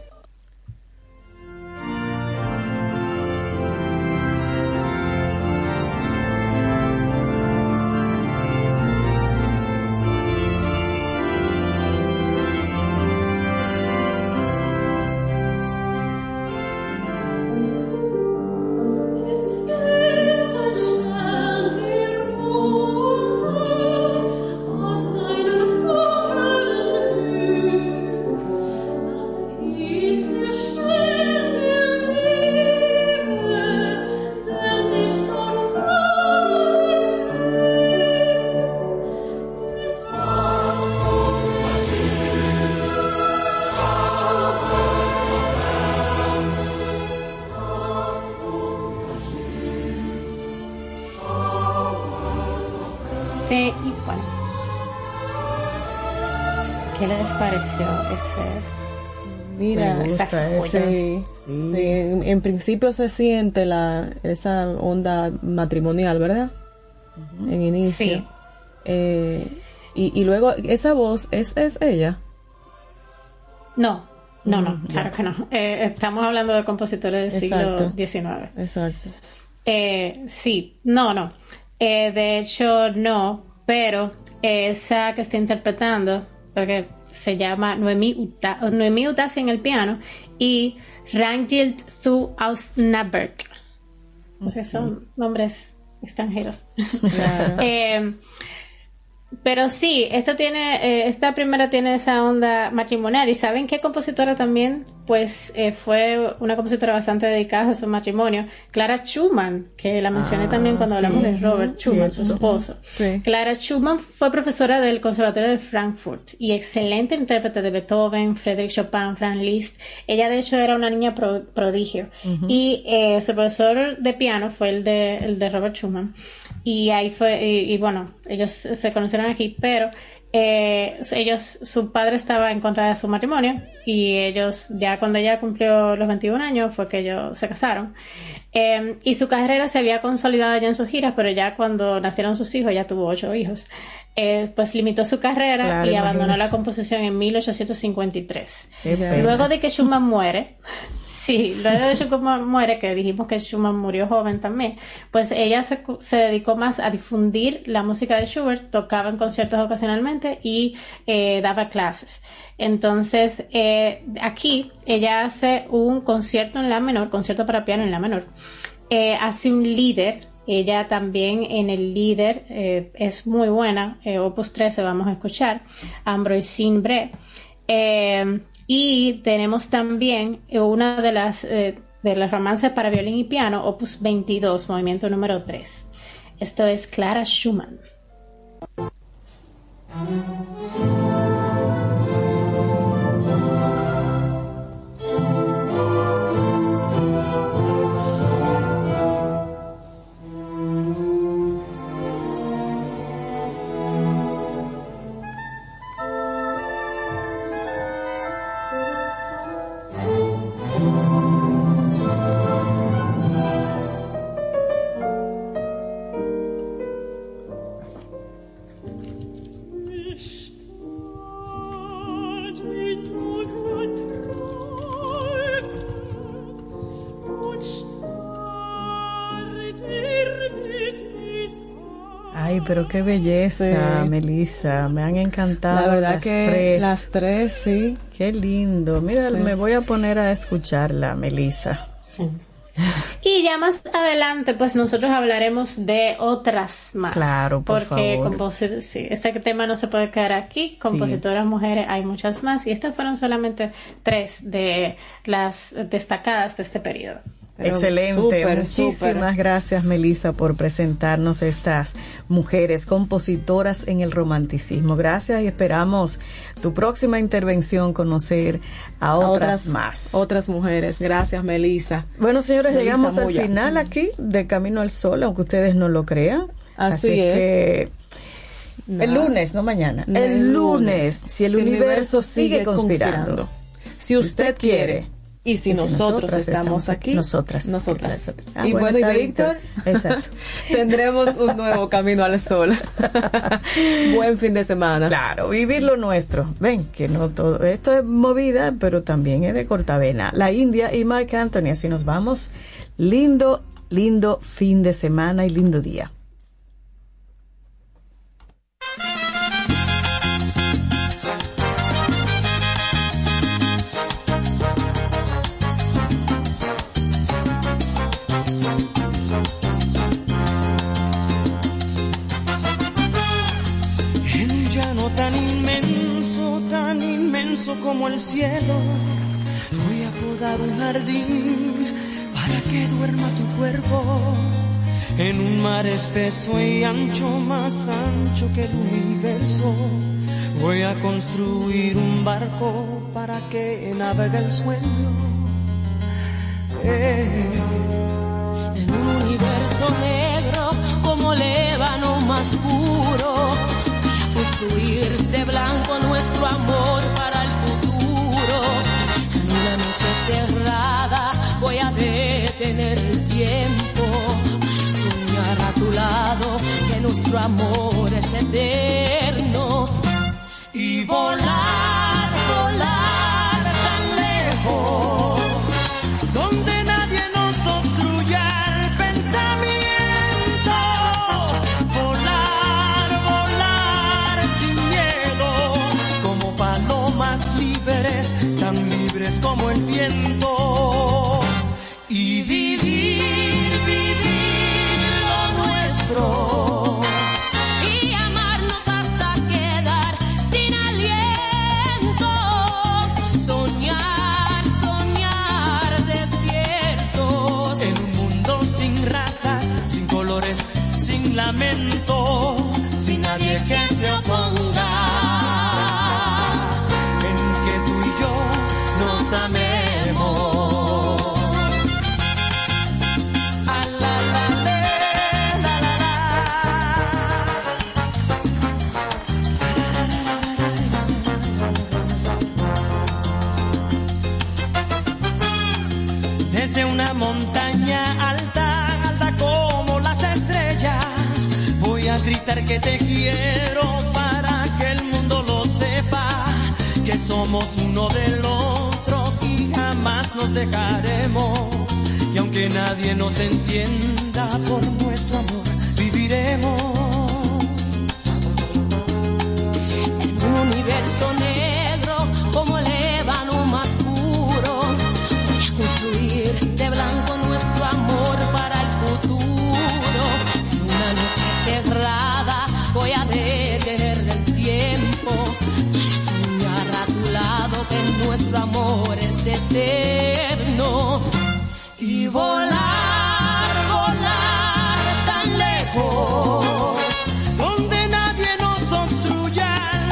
Mira, sí, sí. Sí, en, en principio se siente la esa onda matrimonial, ¿verdad? Uh-huh. En inicio. Sí. Eh, y, y luego, ¿esa voz es, es ella? No, no, no, uh-huh. claro que no. Eh, estamos hablando de compositores del Exacto. siglo diecinueve. Exacto. Eh, sí, no, no. Eh, de hecho, no, pero esa que está interpretando, porque... se llama Noemi Uta, Noemi Utasi en el piano y Rangild Thu Ausnaberg. O sea, son nombres extranjeros. Claro. eh, pero sí, esta tiene, eh, esta primera tiene esa onda matrimonial. ¿Y saben qué compositora también? Pues eh, fue una compositora bastante dedicada a su matrimonio. Clara Schumann, que la mencioné ah, también cuando sí. hablamos de Robert Schumann, sí, su esposo. Sí. Clara Schumann fue profesora del Conservatorio de Frankfurt y excelente intérprete de Beethoven, Frédéric Chopin, Franz Liszt. Ella de hecho era una niña pro- prodigio. Uh-huh. Y eh, su profesor de piano fue el de, el de Robert Schumann. Y ahí fue, y, y bueno, ellos se conocieron aquí, pero eh, ellos, su padre estaba en contra de su matrimonio y ellos, ya cuando ella cumplió los veintiún años, fue que ellos se casaron. Eh, y su carrera se había consolidado ya en sus giras, pero ya cuando nacieron sus hijos, ya tuvo ocho hijos, eh, pues limitó su carrera claro, y abandonó imagínate. La composición en mil ochocientos cincuenta y tres. Luego de que Schumann muere... Sí, luego de Schumann muere, que dijimos que Schumann murió joven también, pues ella se, se dedicó más a difundir la música de Schubert, tocaba en conciertos ocasionalmente y eh, daba clases. Entonces, eh, aquí ella hace un concierto en la menor, concierto para piano en la menor, eh, hace un líder, ella también en el líder eh, es muy buena, eh, Opus trece vamos a escuchar, Ambroisine Bray. Eh, Y tenemos también una de las eh, de las romances para violín y piano, Opus veintidós, movimiento número tres. Esto es Clara Schumann. Pero qué belleza, sí. Melissa, me han encantado. La verdad las que tres. Las tres, sí. Qué lindo. Mira, sí. Me voy a poner a escucharla, Melissa. Sí. Y ya más adelante, pues nosotros hablaremos de otras más. Claro, por porque favor. Porque sí, este tema no se puede quedar aquí. Compositoras sí. Mujeres, hay muchas más. Y estas fueron solamente tres de las destacadas de este periodo. Pero excelente, super, muchísimas super. Gracias Melissa por presentarnos estas mujeres compositoras en el romanticismo, gracias y esperamos tu próxima intervención, conocer a otras, a otras más otras mujeres, gracias Melissa. Bueno señores, Melissa llegamos Moya. Al final aquí de Camino al Sol, aunque ustedes no lo crean, así, así es. Que no. El lunes, no mañana, no, el, el lunes, lunes, si el si universo sigue, sigue conspirando, conspirando, si usted, si usted quiere, quiere y si, y si nosotros, nosotras estamos aquí, nosotras. nosotras. Ah, y bueno, y Víctor, exacto. Tendremos un nuevo Camino al Sol. Buen fin de semana. Claro, vivir lo nuestro. Ven, que no todo. Esto es movida, pero también es de corta vena. La India y Mark Anthony, así nos vamos. Lindo, lindo fin de semana y lindo día. Como el cielo, voy a podar un jardín para que duerma tu cuerpo en un mar espeso y ancho, más ancho que el universo. Voy a construir un barco para que navegue el sueño eh. en un universo negro como lébano más puro. Voy a construir de blanco nuestro amor para cerrada, voy a detener el tiempo para soñar a tu lado que nuestro amor es eterno y volar, volar tan lejos donde nadie nos obstruya el pensamiento, volar, volar sin miedo como palomas libres, tan libres como el viento, y vivir, vivir lo nuestro y amarnos hasta quedar sin aliento, soñar, soñar despiertos en un mundo sin razas, sin colores, sin lamento, sin, sin nadie que, que se oponga. Amemos. A la la la la la la. Desde una montaña alta, alta como las estrellas, voy a gritar que te quiero para que el mundo lo sepa, que somos uno del otro. Más nos dejaremos y aunque nadie nos entienda, por nuestro amor viviremos en un universo negro como el ébano más puro. Voy a construir de blanco nuestro amor para el futuro. En una noche cerrada voy a detener el tiempo para soñar a tu lado que nuestro amor es eterno y volar, volar tan lejos donde nadie nos obstruya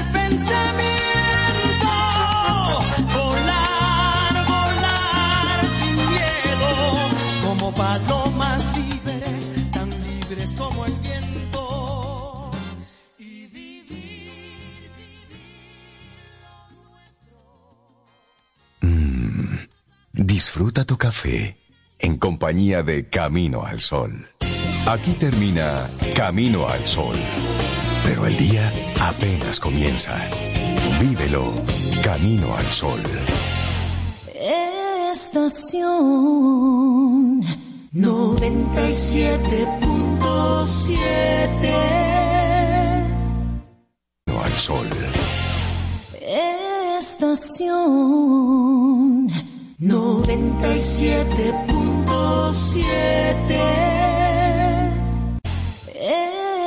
Disfruta tu café en compañía de Camino al Sol. Aquí termina Camino al Sol, pero el día apenas comienza. Vívelo Camino al Sol. Estación noventa y siete punto siete. Camino al Sol. Estación noventa y siete punto siete.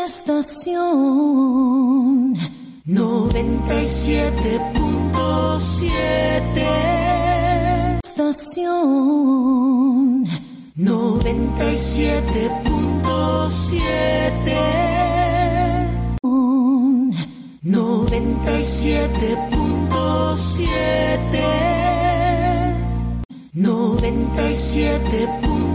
Estación noventa y siete punto siete. Estación noventa y siete punto siete. noventa y siete punto siete. noventa y siete punto siete